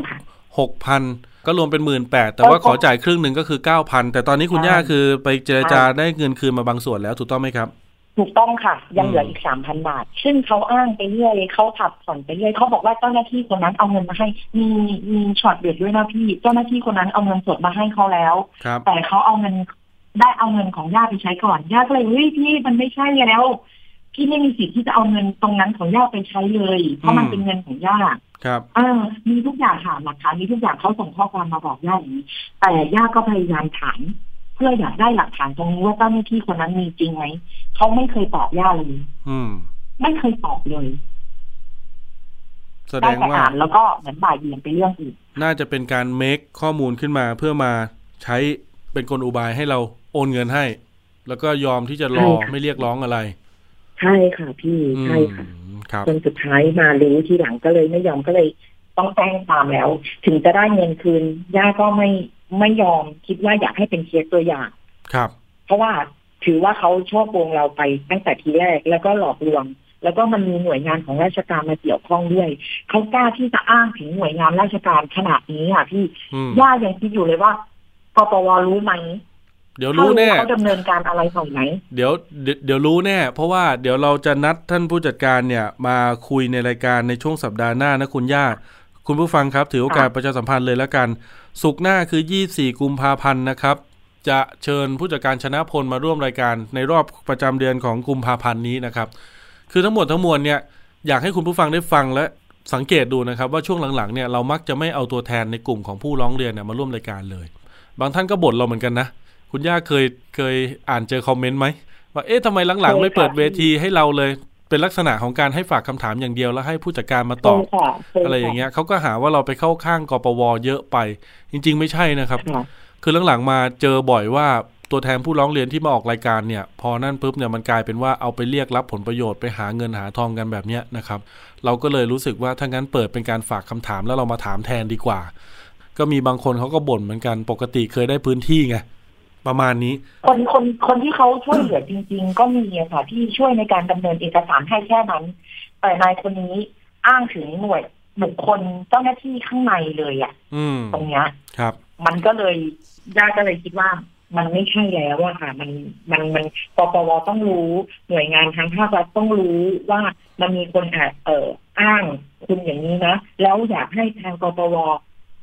หกพัน ก็รวมเป็น หนึ่งหมื่นแปดพัน แต่ว่าขอจ่ายครึ่งนึงก็คือ เก้าพัน แต่ตอนนี้คุณย่าคือไปเจรจาได้เงินคืนมาบางส่วนแล้วถูกต้องมั้ยครับถูกต้องค่ะยังเหลืออีก สามพัน บาทซึ่งเขาอ้างไปเรื่อยเขาผัดผ่อนไปเรื่อยเขาบอกว่าเจ้าหน้าที่คนนั้นเอาเงินมาให้มีมีช็อตเด็ดด้วยนะพี่เจ้าหน้าที่คนนั้นเอาเงินสดมาให้เขาแล้วแต่เขาเอาเงินได้เอาเงินของย่าไปใช้ก่อนย่าก็เลยเฮ้ยพี่มันไม่ใช่แล้วพี่ไม่มีสิทธิ์ที่จะเอาเงินตรงนั้นของย่าไปใช้เลยเพราะมันเป็นเงินของย่าครับเออมีทุกอย่างค่ะหลักฐานมีทุกอย่างเขาส่งข้อความมาบอกย่าอย่างนี้แต่ย่าก็พยายามถามเพื่ออยากได้หลักฐานตรงนี้ว่าเจ้าหน้าที่คนนั้นมีจริงไหมเขาไม่เคยตอบย่าเลยไม่เคยตอบเลยแสดงว่าแล้วก็เหมือนบ่ายเบี่ยงไปเรื่องอื่นน่าจะเป็นการเมคข้อมูลขึ้นมาเพื่อมาใช้เป็นกลอุบายให้เราโอนเงินให้แล้วก็ยอมที่จะรอไม่เรียกร้องอะไรใช่ค่ะพี่ใช่ค่ะจนสุดท้ายมารู้ทีหลังก็เลยไม่ยอมก็เลยต้องแจ้งความแล้วถึงจะได้เงินคืนย่าก็ไม่ไม่ยอมคิดว่าอยากให้เป็นเคสตัวอย่างครับเพราะว่าถือว่าเขาช่อโกงเราไปตั้งแต่ทีแรกแล้วก็หลอกลวงแล้วก็มันมีหน่วยงานของราชการมาเกี่ยวข้องด้วยเขากล้าที่จะอ้างถึงหน่วยงานราชการขนาดนี้ค่ะพี่ย่ายังคิดอยู่เลยว่ากปว.รู้ไหมเดี๋ยวรู้แน่เขาดำเนินการอะไรของไหนเดี๋ยวเดี๋ยวรู้แน่เพราะว่าเดี๋ยวเราจะนัดท่านผู้จัดการเนี่ยมาคุยในรายการในช่วงสัปดาห์หน้านะคุณย่าคุณผู้ฟังครับถือโอกาสประชาสัมพันธ์เลยแล้วกันศุกร์หน้าคือยี่สิบสี่กุมภาพันธ์นะครับจะเชิญผู้จัดการชนะพลมาร่วมรายการในรอบประจำเดือนของกุมภาพันธ์นี้นะครับคือทั้งหมดทั้งมวลเนี่ยอยากให้คุณผู้ฟังได้ฟังและสังเกตดูนะครับว่าช่วงหลังๆเนี่ยเรามักจะไม่เอาตัวแทนในกลุ่มของผู้ร้องเรียนเนี่ยมาร่วมรายการเลยบางท่านก็บ่นเราเหมือนกันนะคุณย่าเคยเคยอ่านเจอคอมเมนต์ไหมว่าเอ๊ะทำไมหลังๆไม่เปิดเวทีให้เราเลยเป็นลักษณะของการให้ฝากคำถามอย่างเดียวแล้วให้ผู้จัดการมาตอบอะไรอย่างเงี้ยเขาก็หาว่าเราไปเข้าข้างกปว.เยอะไปจริงๆไม่ใช่นะครับคือหลังๆมาเจอบ่อยว่าตัวแทนผู้ร้องเรียนที่มาออกรายการเนี่ยพอนั่นปุ๊บเนี่ยมันกลายเป็นว่าเอาไปเรียกรับผลประโยชน์ไปหาเงินหาทองกันแบบเนี้ยนะครับเราก็เลยรู้สึกว่าถ้างั้นเปิดเป็นการฝากคำถามแล้วเรามาถามแทนดีกว่าก็มีบางคนเขาก็บ่นเหมือนกันปกติเคยได้พื้นที่ไงประมาณนี้คนคนคนที่เขาช่วยเหลือจริงๆก็มีค่ะที่ช่วยในการดำเนินเอกสารให้แค่นั้นแต่นายคนนี้อ้างถึงหน่วยบุคคลเจ้าหน้าที่ข้างในเลยอ่ะตรงเนี้ยครับมันก็เลยย่าก็เลยคิดว่ามันไม่ใช่แล้วอะค่ะมันมันมันกปว.ต้องรู้หน่วยงานทางภาครัฐต้องรู้ว่ามันมีคนอ่ะเอ่ออ้างคุณอย่างนี้นะแล้วอยากให้ทางกปว.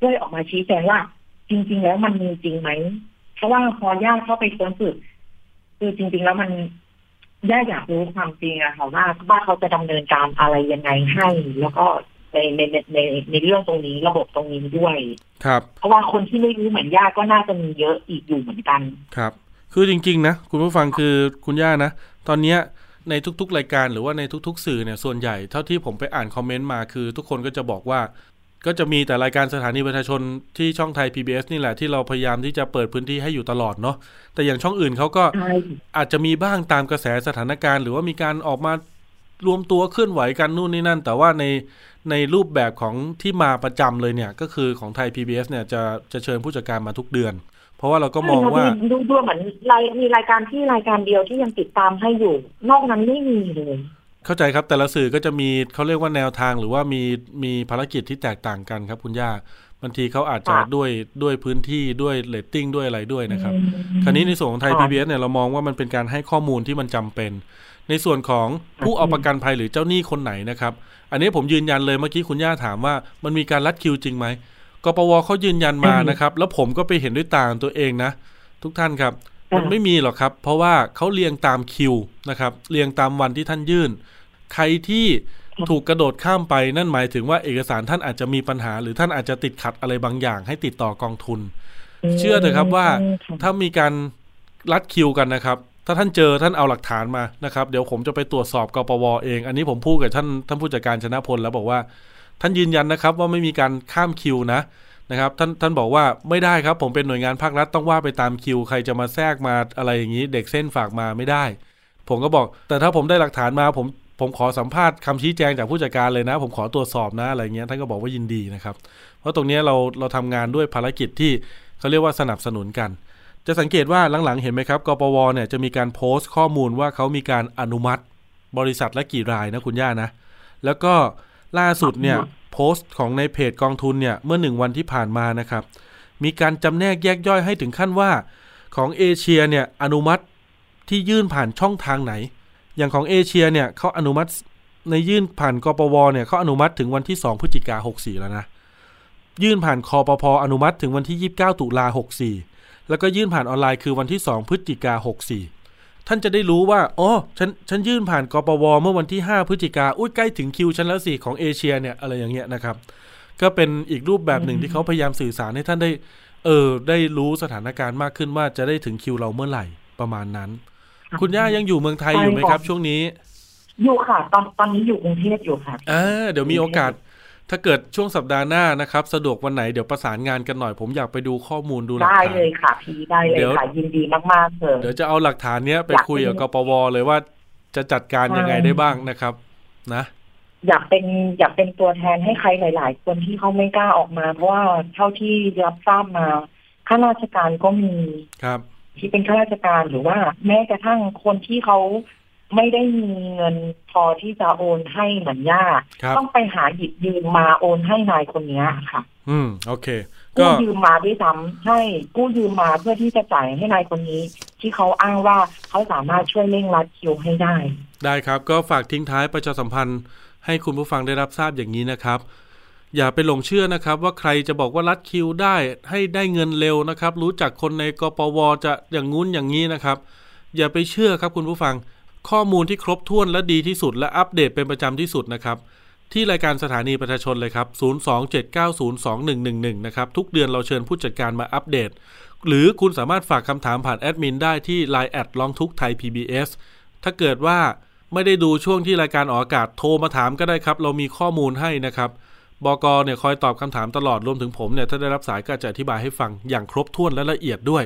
ช่วยออกมาชี้แจงว่าจริงๆแล้วมันมีจริงไหมเพราะว่าพอย่างเข้าไปค้นสืบคือจริงๆแล้วมันย่าอยากรู้ความจริงอะค่ะว่าว่าเขาจะดำเนินการอะไรยังไงให้แล้วก็ในในในในเรื่องตรงนี้ระบบตรงนี้ด้วยครับเพราะว่าคนที่ไม่รู้เหมือนย่าก็น่าจะมีเยอะอีกอยู่เหมือนกันครับ คือจริงๆนะคุณผู้ฟังคือคุณย่านะตอนนี้ในทุกๆรายการหรือว่าในทุกๆสื่อเนี่ยส่วนใหญ่เท่าที่ผมไปอ่านคอมเมนต์มาคือทุกคนก็จะบอกว่าก็จะมีแต่รายการสถานีประชาชนที่ช่องไทย พี บี เอส นี่แหละที่เราพยายามที่จะเปิดพื้นที่ให้อยู่ตลอดเนาะแต่อย่างช่องอื่นเขาก็อาจจะมีบ้างตามกระแสสถานการณ์หรือว่ามีการออกมารวมตัวเคลื่อนไหวกันนู่นนี่นั่นแต่ว่าในในรูปแบบของที่มาประจำเลยเนี่ยก็คือของไทย พี บี เอส เนี่ยจะจะเชิญผู้จัดการมาทุกเดือนเพราะว่าเราก็มองว่าดูดูเหมือนรายมีรายการที่รายการเดียวที่ยังติดตามให้อยู่นอกนั้นไม่มีเลยเข้าใจครับแต่ละสื่อก็จะมีเขาเรียกว่าแนวทางหรือว่ามีมีภารกิจที่แตกต่างกันครับคุณย่าบางทีเขาอาจจะด้วยด้วยพื้นที่ด้วยเรตติ้งด้วยอะไรด้วยนะครับคราวนี้ในส่วนของไทย พี บี เอส เนี่ยเรามองว่ามันเป็นการให้ข้อมูลที่มันจำเป็นในส่วนของผู้เอาประกันภัยหรือเจ้าหนี้คนไหนนะครับอันนี้ผมยืนยันเลยเมื่อกี้คุณย่าถามว่ามันมีการลัดคิวจริงไหมกปวเขายืนยันมานะครับแล้วผมก็ไปเห็นด้วยตาตัวเองนะทุกท่านครับมันไม่มีหรอกครับเพราะว่าเขาเรียงตามคิวนะครับเรียงตามวันที่ท่านยื่นใครที่ถูกกระโดดข้ามไปนั่นหมายถึงว่าเอกสารท่านอาจจะมีปัญหาหรือท่านอาจจะติดขัดอะไรบางอย่างให้ติดต่อกองทุนเชื่อเถอะครับว่าถ้ามีการลัดคิวกันนะครับถ้าท่านเจอท่านเอาหลักฐานมานะครับเดี๋ยวผมจะไปตรวจสอบกปวเองอันนี้ผมพูดกับท่านท่านผู้จัดการชนะพลแล้วบอกว่าท่านยืนยันนะครับว่าไม่มีการข้ามคิวนะนะครับท่านท่านบอกว่าไม่ได้ครับผมเป็นหน่วยงานภาครัฐต้องว่าไปตามคิวใครจะมาแทรกมาอะไรอย่างนี้เด็กเส้นฝากมาไม่ได้ผมก็บอกแต่ถ้าผมได้หลักฐานมาผมผมขอสัมภาษณ์คำชี้แจงจากผู้จัดการเลยนะผมขอตรวจสอบนะอะไรเงี้ยท่านก็บอกว่ายินดีนะครับเพราะตรงนี้เราเราทำงานด้วยภารกิจที่เขาเรียกว่าสนับสนุนกันจะสังเกตว่าหลังๆเห็นไหมครับกปวเนี่ยจะมีการโพสต์ข้อมูลว่าเขามีการอนุมัติบริษัทละกี่รายนะคุณย่านะแล้วก็ล่าสุดเนี่ยโพสต์ของในเพจกองทุนเนี่ยเมื่อหนึ่งวันที่ผ่านมานะครับมีการจำแนกแยกย่อยให้ถึงขั้นว่าของเอเชียเนี่ยอนุมัติที่ยื่นผ่านช่องทางไหนอย่างของเอเชียเนี่ยเขาอนุมัติในยื่นผ่านกปวเนี่ยเขาอนุมัติถึงวันที่สองพฤศจิกายนหกสี่แล้วนะยื่นผ่านคปภ.อนุมัติถึงวันที่ยี่สิบเก้าตุลาคมหกสี่แล้วก็ยื่นผ่านออนไลน์คือวันที่สองพฤศจิกายนหกสี่ท่านจะได้รู้ว่าอ๋อฉันฉันยื่นผ่านกปวเมื่อวันที่ห้าพฤศจิกาอุ๊ยใกล้ถึงคิวฉันแล้วสิของเอเชียเนี่ยอะไรอย่างเงี้ยนะครับก็เป็นอีกรูปแบบหนึ่งที่เขาพยายามสื่อสารให้ท่านได้เออได้รู้สถานการณ์มากขึ้นว่าจะได้ถึงคิวเราเมื่อไหร่ประมาณนั้นคุณย่ายังอยู่เมืองไทยอยู่ไหมครับช่วงนี้อยู่ค่ะตอนตอนนี้อยู่กรุงเทพอยู่ค่ะอ่าเดี๋ยวมีโอกาสถ้าเกิดช่วงสัปดาห์หน้านะครับสะดวกวันไหนเดี๋ยวประสานงานกันหน่อยผมอยากไปดูข้อมูลดูหลักฐานได้เลยค่ะพี่ได้เลยค่ะยินดีมากๆเลยเดี๋ยวจะเอาหลักฐานเนี้ยไปคุยกับกปวเลยว่าจะจัดการยังไงได้บ้างนะครับนะอยากเป็นอยากเป็นตัวแทนให้ใครหลายๆคนที่เขาไม่กล้าออกมาเพราะว่าเท่าที่รับทราบมาข้าราชการก็มีครับที่เป็นข้าราชการหรือว่าแม้กระทั่งคนที่เขาไม่ได้มีเงินพอที่จะโอนให้เหมือนย่าต้องไปหาหยิบยืมมาโอนให้นายคนนี้ค่ะอืมโอเคกู้ยืมมาด้วยซ้ำให้กู้ยืมมาเพื่อที่จะจ่ายให้นายคนนี้ที่เขาอ้างว่าเขาสามารถช่วยเร่งรัดคิวให้ได้ได้ครับก็ฝากทิ้งท้ายประชาสัมพันธ์ให้คุณผู้ฟังได้รับทราบอย่างนี้นะครับอย่าไปหลงเชื่อนะครับว่าใครจะบอกว่ารัดคิวได้ให้ได้เงินเร็วนะครับรู้จักคนในกปวจะอย่างงู้นอย่างนี้นะครับอย่าไปเชื่อครับคุณผู้ฟังข้อมูลที่ครบถ้วนและดีที่สุดและอัปเดตเป็นประจำที่สุดนะครับที่รายการสถานีประชาชนเลยครับศูนย์ สอง เจ็ด เก้า ศูนย์ สอง หนึ่ง หนึ่ง หนึ่งนะครับทุกเดือนเราเชิญผู้จัดการมาอัปเดตหรือคุณสามารถฝากคำถามผ่านแอดมินได้ที่ ไลน์ แอด ร้องทุกข์ไทย พี บี เอส ถ้าเกิดว่าไม่ได้ดูช่วงที่รายการออกอากาศโทรมาถามก็ได้ครับเรามีข้อมูลให้นะครับบก.เนี่ยคอยตอบคำถามตลอดรวมถึงผมเนี่ยถ้าได้รับสายก็จะอธิบายให้ฟังอย่างครบถ้วนและละเอียดด้วย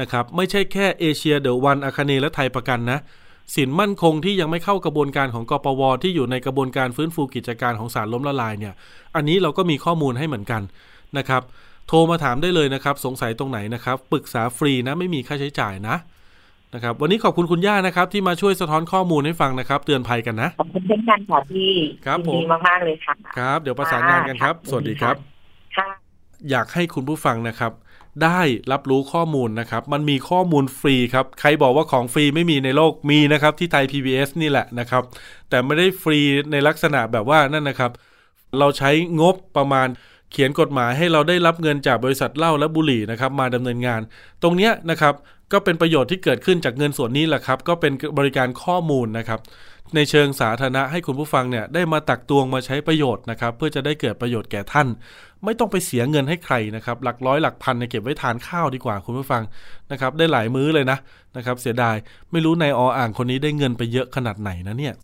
นะครับไม่ใช่แค่เอเชียเดอะวันอาคเนย์และไทยประกันนะสินมั่นคงที่ยังไม่เข้ากระบวนการของกปวที่อยู่ในกระบวนการฟื้นฟูกิจการของศาลล้มละลายเนี่ยอันนี้เราก็มีข้อมูลให้เหมือนกันนะครับโทรมาถามได้เลยนะครับสงสัยตรงไหนนะครับปรึกษาฟรีนะไม่มีค่าใช้จ่ายนะนะครับวันนี้ขอบคุณคุณย่านะครับที่มาช่วยสะท้อนข้อมูลให้ฟังนะครับเตือนภัยกันนะขอบคุณเช่นกันค่ะพี่ครับผมดีมากๆเลยค่ะครับเดี๋ยวประสานงานกันครับสวัสดีครับอยากให้คุณผู้ฟังนะครับได้รับรู้ข้อมูลนะครับมันมีข้อมูลฟรีครับใครบอกว่าของฟรีไม่มีในโลกมีนะครับที่ไทย พี บี เอส นี่แหละนะครับแต่ไม่ได้ฟรีในลักษณะแบบว่านั่นนะครับเราใช้งบประมาณเขียนกฎหมายให้เราได้รับเงินจากบริษัทเหล้าและบุหรี่นะครับมาดำเนินงานตรงเนี้ยนะครับ ก็เป็นประโยชน์ที่เกิดขึ้นจากเงินส่วนนี้แหละครับก็เป็นบริการข้อมูลนะครับในเชิงสาธารณะให้คุณผู้ฟังเนี่ยได้มาตักตวงมาใช้ประโยชน์นะครับเพื่อจะได้เกิดประโยชน์แก่ท่านไม่ต้องไปเสียเงินให้ใครนะครับหลักร้อยหลักพันเนี่ยเก็บไว้ทานข้าวดีกว่าคุณผู้ฟังนะครับได้หลายมื้อเลยนะนะครับเสียดายไม่รู้นายออ่างคนนี้ได้เงินไปเยอะขนาดไหนนะเนี่ย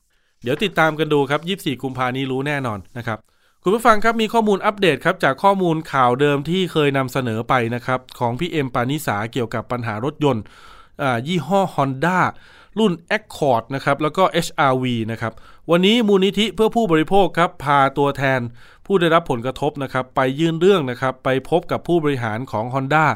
เดี๋ยวติดตามกันดูครับยี่สิบสี่กุมภาพันธ์นี้รู้แน่นอนนะครับคุณผู้ฟังครับมีข้อมูลอัปเดตครับจากข้อมูลข่าวเดิมที่เคยนำเสนอไปนะครับของพี่เอ็มปานิสาเกี่ยวกับปัญหารถยนต์ยี่ห้อ Honda รุ่น Accord นะครับแล้วก็ เอช อาร์ วี นะครับวันนี้มูลนิธิเพื่อผู้บริโภคครับพาตัวแทนผู้ได้รับผลกระทบนะครับไปยื่นเรื่องนะครับไปพบกับผู้บริหารของ Honda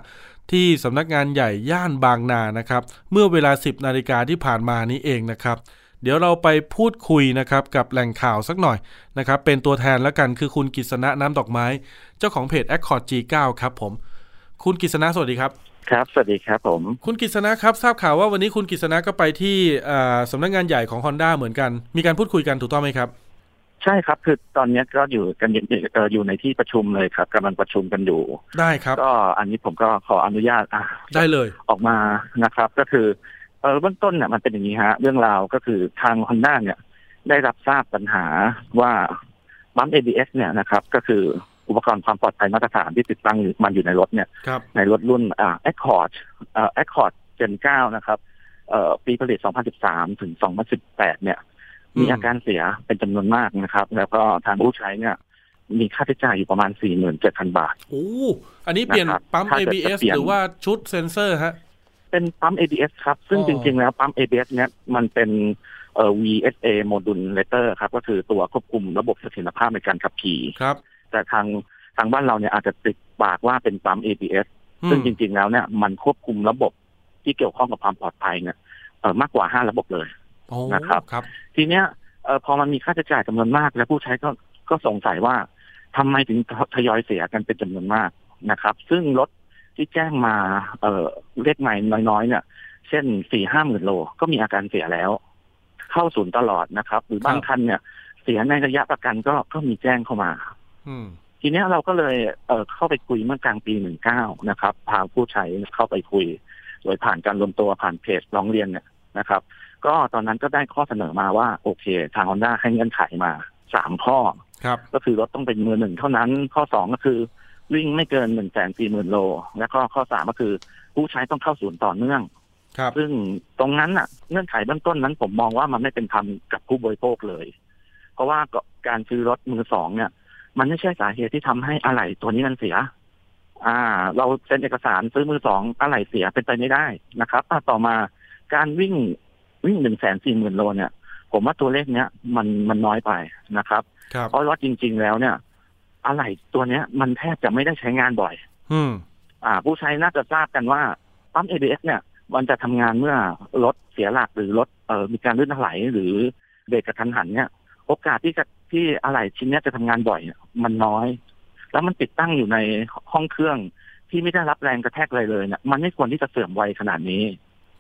ที่สำนักงานใหญ่ย่านบางนานะครับเมื่อเวลา สิบนาฬิกา นที่ผ่านมานี้เองนะครับเดี๋ยวเราไปพูดคุยนะครับกับแหล่งข่าวสักหน่อยนะครับเป็นตัวแทนแล้วกันคือคุณกฤษณะน้ำดอกไม้เจ้าของเพจ Accord จี เก้า ครับผมคุณกฤษณะสวัสดีครับครับสวัสดีครับผมคุณกฤษณะครับทราบข่าวว่าวันนี้คุณกฤษณะก็ไปที่สำนักงานใหญ่ของ Honda เหมือนกันมีการพูดคุยกันถูกต้องไหมครับใช่ครับคือตอนนี้ก็อยู่กันอยู่ในที่ประชุมเลยครับกำลังประชุมกันอยู่ได้ครับก็อันนี้ผมก็ขออนุญาตได้เลยออกมานะครับก็คือเออเบื้องต้นเนี่ยมันเป็นอย่างนี้ฮะเรื่องราวก็คือทาง Honda เนี่ยได้รับทราบปัญหาว่าปั๊ม เอ บี เอส เนี่ยนะครับก็คืออุปกรณ์ความปลอดภัยมาตรฐานที่ติดตั้งมันอยู่ในรถเนี่ยในรถรุ่นอ่า Accord อ่า Accord Gen เก้านะครับเอ่อปีผลิตสองพันสิบสามถึงสองพันสิบแปดเนี่ยมีอาการเสียเป็นจำนวนมากนะครับแล้วก็ทางผู้ใช้เนี่ยมีค่าใช้จ่ายอยู่ประมาณ สี่หมื่นเจ็ดพัน บาทโอ้อันนี้เปลี่ยนปั๊ม เอ บี เอส หรือว่าชุดเซ็นเซอร์ฮะเป็นปั๊ม เอ บี เอส ครับซึ่งจริงๆแล้วปั๊ม เอ บี เอส เนี่ยมันเป็นเอ่อ วี เอส เอ Modulator ครับก็คือตัวควบคุมระบบเสถียรภาพในการขับขี่ครับแต่ทางทางบ้านเราเนี่ยอาจจะติดปากว่าเป็นปั๊ม เอ บี เอส ซึ่งจริงๆแล้วเนี่ยมันควบคุมระบบที่เกี่ยวข้องกับความปลอดภัยเนี่ยเอ่อมากกว่าห้าระบบเลยนะครับครับทีเนี้ยเอ่อพอมันมีค่าใช้จ่ายจำนวนมากแล้วผู้ใช้ก็ก็สงสัยว่าทำไมถึงทยอยเสียกันเป็นจำนวนมากนะครับซึ่งรถที่แจ้งมา เอ่อ เลขใหม่น้อยๆเนี่ยเช่น สี่ถึงห้าหมื่น โลก็มีอาการเสียแล้วเข้าศูนย์ตลอดนะครับหรือบางคันเนี่ยเสียในระยะประกันก็ก็มีแจ้งเข้ามาทีนี้เราก็เลย เอ่อ เข้าไปคุยเมื่อกลางปีสิบเก้านะครับพาผู้ใช้เข้าไปคุยโดยผ่านการรวมตัวผ่านเพจร้องเรียนเนี่ยนะครับก็ตอนนั้นก็ได้ข้อเสนอมาว่าโอเคทาง Honda ให้เงื่อนไขมาสามข้อก็คือรถต้องเป็นมือหนึ่งเท่านั้นข้อสองก็คือวิ่งไม่เกิน หนึ่งแสนสี่หมื่น โลแล้วก็ข้อสามก็คือผู้ใช้ต้องเข้าศูนย์ต่อเนื่องครับซึ่งตรงนั้นน่ะเงื่อนไขเบื้องต้นนั้นผมมองว่ามันไม่เป็นธรรมกับผู้บริโภคเลยเพราะว่าการซื้อรถมือสองเนี่ยมันไม่ใช่สาเหตุที่ทำให้อะไหล่ตัวนี้มันเสียอ่าเราเซ็นเอกสารซื้อมือสองอะไหล่เสียเป็นไปไม่ได้นะครับต่อมาการวิ่งวิ่ง หนึ่งแสนสี่หมื่น โลเนี่ยผมว่าตัวเลขเนี้ยมันมันน้อยไปนะครับเพราะรถจริงๆแล้วเนี่ยอะไหล่ตัวเนี้ยมันแทบจะไม่ได้ใช้งานบ่อยอืมอ่าผู้ใช้น่าจะทราบกันว่าปั๊ม เอ บี เอส เนี่ยมันจะทำงานเมื่อรถเสียหลักหรือรถเอ่อมีการลื่นถลายหรือเบรกกระทันหันเนี่ยโอกาสที่จะที่อะไหล่ชิ้นเนี้ยจะทำงานบ่อยมันน้อยแล้วมันติดตั้งอยู่ในห้องเครื่องที่ไม่ได้รับแรงกระแทกอะไรเลยเนี่ยมันไม่ควรที่จะเสื่อมไวขนาดนี้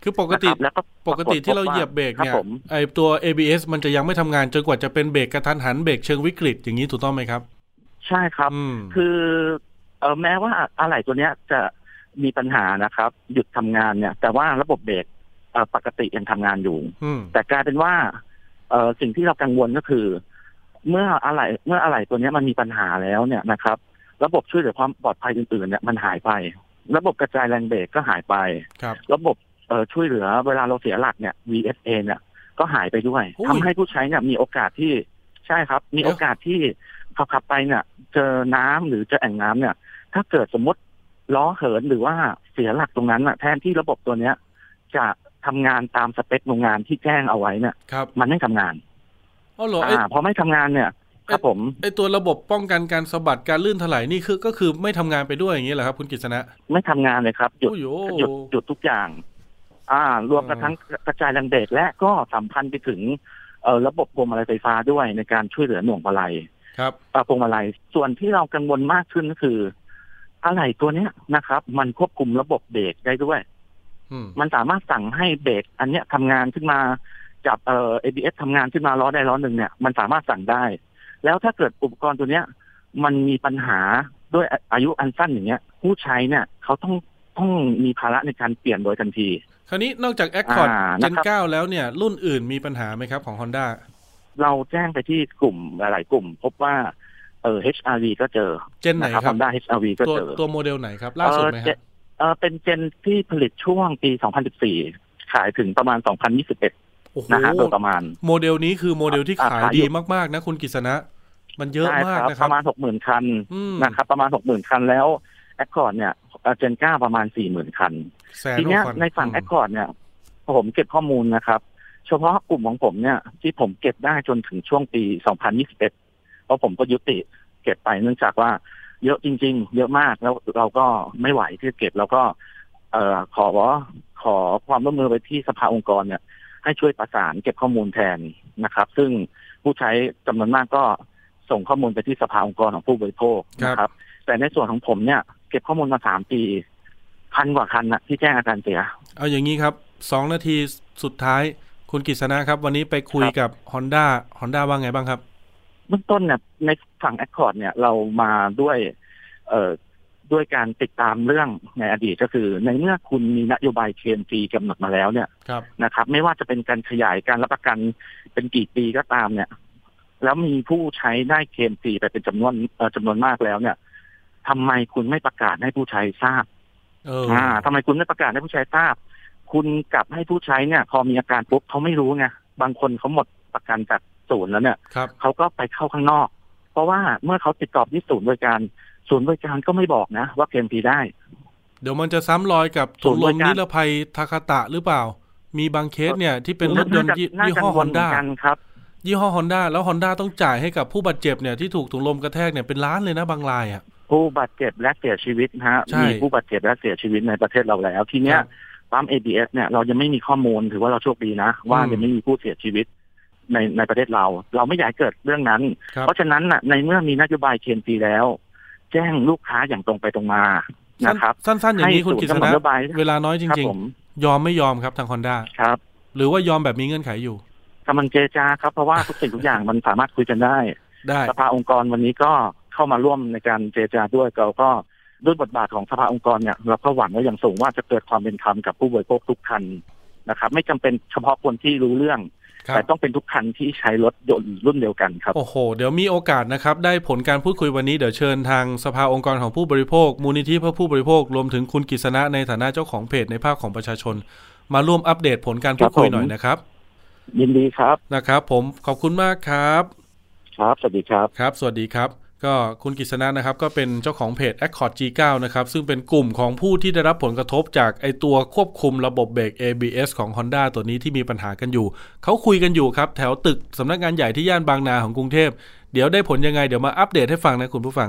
คือปกติแล้วก็ปกติที่เราเหยียบเบรกเนี่ยไอตัว เอ บี เอส มันจะยังไม่ทำงานจนกว่าจะเป็นเบรกกระทันหันเบรกเชิงวิกฤตอย่างนี้ถูกต้องไหมครับใช่ครับคือเอ่อแม้ว่าอะไหล่ตัวเนี้ยจะมีปัญหานะครับหยุดทำงานเนี่ยแต่ว่าระบบเบรกเอ่อปกติยังทำงานอยู่แต่กลายเป็นว่าเอ่อสิ่งที่เรากังวลก็คือเมื่ออะไหล่เมื่ออะไหล่ตัวเนี้ยมันมีปัญหาแล้วเนี่ยนะครับระบบช่วยเหลือความปลอดภัยอื่นๆเนี่ยมันหายไประบบกระจายแรงเบรกก็หายไประบบเอ่อช่วยเหลือเวลาเราเสียหลักเนี่ย วี เอส เอ เนี่ยก็หายไปด้วยทำให้ผู้ใช้เนี่ยมีโอกาสที่ใช่ครับมีโอกาสที่พอขับไปเนี่ยเจอน้ำหรือเจอแอ่งน้ำเนี่ยถ้าเกิดสมมติล้อเหินหรือว่าเสียหลักตรงนั้นน่ะแทนที่ระบบตัวเนี้ยจะทำงานตามสเปคโรงงานที่แจ้งเอาไว้เนี่ยมันไม่ทำงานอ๋อเหรออ่าพอไม่ทำงานเนี่ยครับผมไอ้ตัวระบบป้องกันการสะบัดการลื่นถลายนี่คือก็คือไม่ทำงานไปด้วยอย่างนี้เหรอครับคุณกฤษณะไม่ทำงานเลยครับหยุดหยุดหยุดทุกอย่างอ่ารวมกระทั่งกระจายแรงเบรกและก็สัมพันธ์ไปถึงเอ่อระบบพวงมาลัยไฟฟ้าด้วยในการช่วยเหลือหน่วงมาลัยครับพวงมาลัยส่วนที่เรากังวลมากขึ้นก็คืออะไหล่ตัวเนี้ยนะครับมันควบคุมระบบเบรกได้ด้วยมันสามารถสั่งให้เบรกอันเนี้ยทำงานขึ้นมาจับเอ่อ เอ บี เอส ทำงานขึ้นมาล้อได้ล้อหนึ่งเนี่ยมันสามารถสั่งได้แล้วถ้าเกิดอุปกรณ์ตัวเนี้ยมันมีปัญหาด้วยอายุอันสั้นอย่างเงี้ยผู้ใช้เนี่ยเขาต้อง ต้องมีภาระในการเปลี่ยนโดยทันทีคราวนี้นอกจาก Accord เจน ไนน์ แล้วเนี่ยรุ่นอื่นมีปัญหาไหมครับของ Honda เราแจ้งไปที่กลุ่มหลายกลุ่มพบว่าเออ เอช อาร์ วี ก็เจอเจนไหนครับ Honda เอช อาร์ วี ก็เจอตัวโมเดลไหนครับล่าสุดไหมครับเออเป็นเจนที่ผลิตช่วงปีสองพันสิบสี่ขายถึงประมาณสองพันยี่สิบเอ็ดนะฮะโดยประมาณโมเดลนี้คือโมเดลที่ขายดีมากๆนะคุณกฤษณะมันเยอะมากนะครับประมาณ หกหมื่น คันนะครับประมาณ หกหมื่น คันแล้ว Accord เนี่ยเจนเก้าประมาณ สี่หมื่น คันทีเนี้ยในฝั่ง Accord เนี่ยผมเก็บข้อมูลนะครับเฉพาะกลุ่มของผมเนี่ยที่ผมเก็บได้จนถึงช่วงปีสองพันยี่สิบเอ็ดเพราะผมก็ยุติเก็บไปเนื่องจากว่าเยอะจริงๆเยอะมากแล้วเราก็ไม่ไหวที่จะเก็บแล้วก็เอ่อขอขอความร่วมมือไปที่สภาองค์กรเนี่ยให้ช่วยประสานเก็บข้อมูลแทนนะครับซึ่งผู้ใช้จำนวนมากก็ส่งข้อมูลไปที่สภาองค์กรของผู้บริโภคนะครับแต่ในส่วนของผมเนี่ยเก็บข้อมูลมาสามปีพันกว่าคันนะที่แจ้งอาการเสียเอาอย่างนี้ครับสองนาทีสุดท้ายคุณกฤษณะครับวันนี้ไปคุยกับ Honda Honda ว่าไงบ้างครับเบื้องต้นเนี่ยในฝั่ง Accord เนี่ยเรามาด้วยเอ่อด้วยการติดตามเรื่องในอดีตก็คือในเมื่อคุณมีนโยบาย เค เอ็ม ซี กำหนดมาแล้วเนี่ยนะครับไม่ว่าจะเป็นการขยายการรับประกันเป็นกี่ปีก็ตามเนี่ยแล้วมีผู้ใช้ได้ เค เอ็ม ซี ไปเป็นจำนวนเอ่อจำนวนมากแล้วเนี่ยทำไมคุณไม่ประกาศให้ผู้ใช้ทราบเอออ่าทำไมคุณไม่ประกาศให้ผู้ใช้ทราบคุณกลับให้ผู้ใช้เนี่ยพอมีอาการปุ๊บเขาไม่รู้ไงบางคนเขาหมดประกันจากศูนย์แล้วเนี่ยเขาก็ไปเข้าข้างนอกเพราะว่าเมื่อเขาติดต่อที่ศูนย์บริการศูนย์บริการก็ไม่บอกนะว่าเคลมพีได้เดี๋ยวมันจะซ้ำรอยกับถุงลมนิรภัยทาคาตะหรือเปล่ามีบางเคสเนี่ยที่เป็นรถยนต์ยี่ห้อฮอนด้ายี่ห้อฮอนด้าแล้วฮอนด้าต้องจ่ายให้กับผู้บาดเจ็บเนี่ยที่ถูกถุงลมกระแทกเนี่ยเป็นล้านเลยนะบางรายอ่ะผู้บาดเจ็บและเสียชีวิตฮะมีผู้บาดเจ็บและเสียชีวิตในประเทศเราแล้วทีเนี้ยปั๊ม เอ บี เอส เนี่ยเรายังไม่มีข้อมูลถือว่าเราโชคดีนะว่ายังไม่มีผู้เสียชีวิตในในประเทศเราเราไม่อยากเกิดเรื่องนั้นเพราะฉะนั้นน่ะในเมื่อมีนโยบายเชนปีแล้วแจ้งลูกค้าอย่างตรงไปตรงมานะครับสั้นๆอย่างนี้คุณกฤษณะเวลาน้อยจริงๆยอมไม่ยอมครับทาง Honda ครับหรือว่ายอมแบบมีเงื่อนไขอยู่กำลังเจรจาครับเพราะว่าทุกสิ่งทุกอย่างมันสามารถคุยกันได้สภาองค์กรวันนี้ก็เข้ามาร่วมในการเจรจาด้วยเราก็ด้วยบทบาทของสภาองค์กรเนี่ยเราก็หวังว่าอย่างสูงว่าจะเกิดความเป็นธรรมกับผู้บริโภคทุกคันนะครับไม่จำเป็นเฉพาะคนที่รู้เรื่องแต่ต้องเป็นทุกคันที่ใช้รถยนต์รุ่นเดียวกันครับโอ้โหเดี๋ยวมีโอกาสนะครับได้ผลการพูดคุยวันนี้เดี๋ยวเชิญทางสภาองค์กรของผู้บริโภคมูลนิธิเพื่อผู้บริโภครวมถึงคุณกฤษณะในฐานะเจ้าของเพจในภาคของประชาชนมาร่วมอัปเดตผลการพูดคุยหน่อยนะครับยินดีครับนะครับผมขอบคุณมากครับครับสวัสดีครับครับสวัสดีครับก็คุณกฤษณะนะครับก็เป็นเจ้าของเพจ Accord จี ไนน์ นะครับซึ่งเป็นกลุ่มของผู้ที่ได้รับผลกระทบจากไอตัวควบคุมระบบเบรก เอ บี เอส ของ Honda ตัวนี้ที่มีปัญหากันอยู่เขาคุยกันอยู่ครับแถวตึกสำนักงานใหญ่ที่ย่านบางนาของกรุงเทพเดี๋ยวได้ผลยังไงเดี๋ยวมาอัปเดตให้ฟังนะคุณผู้ฟัง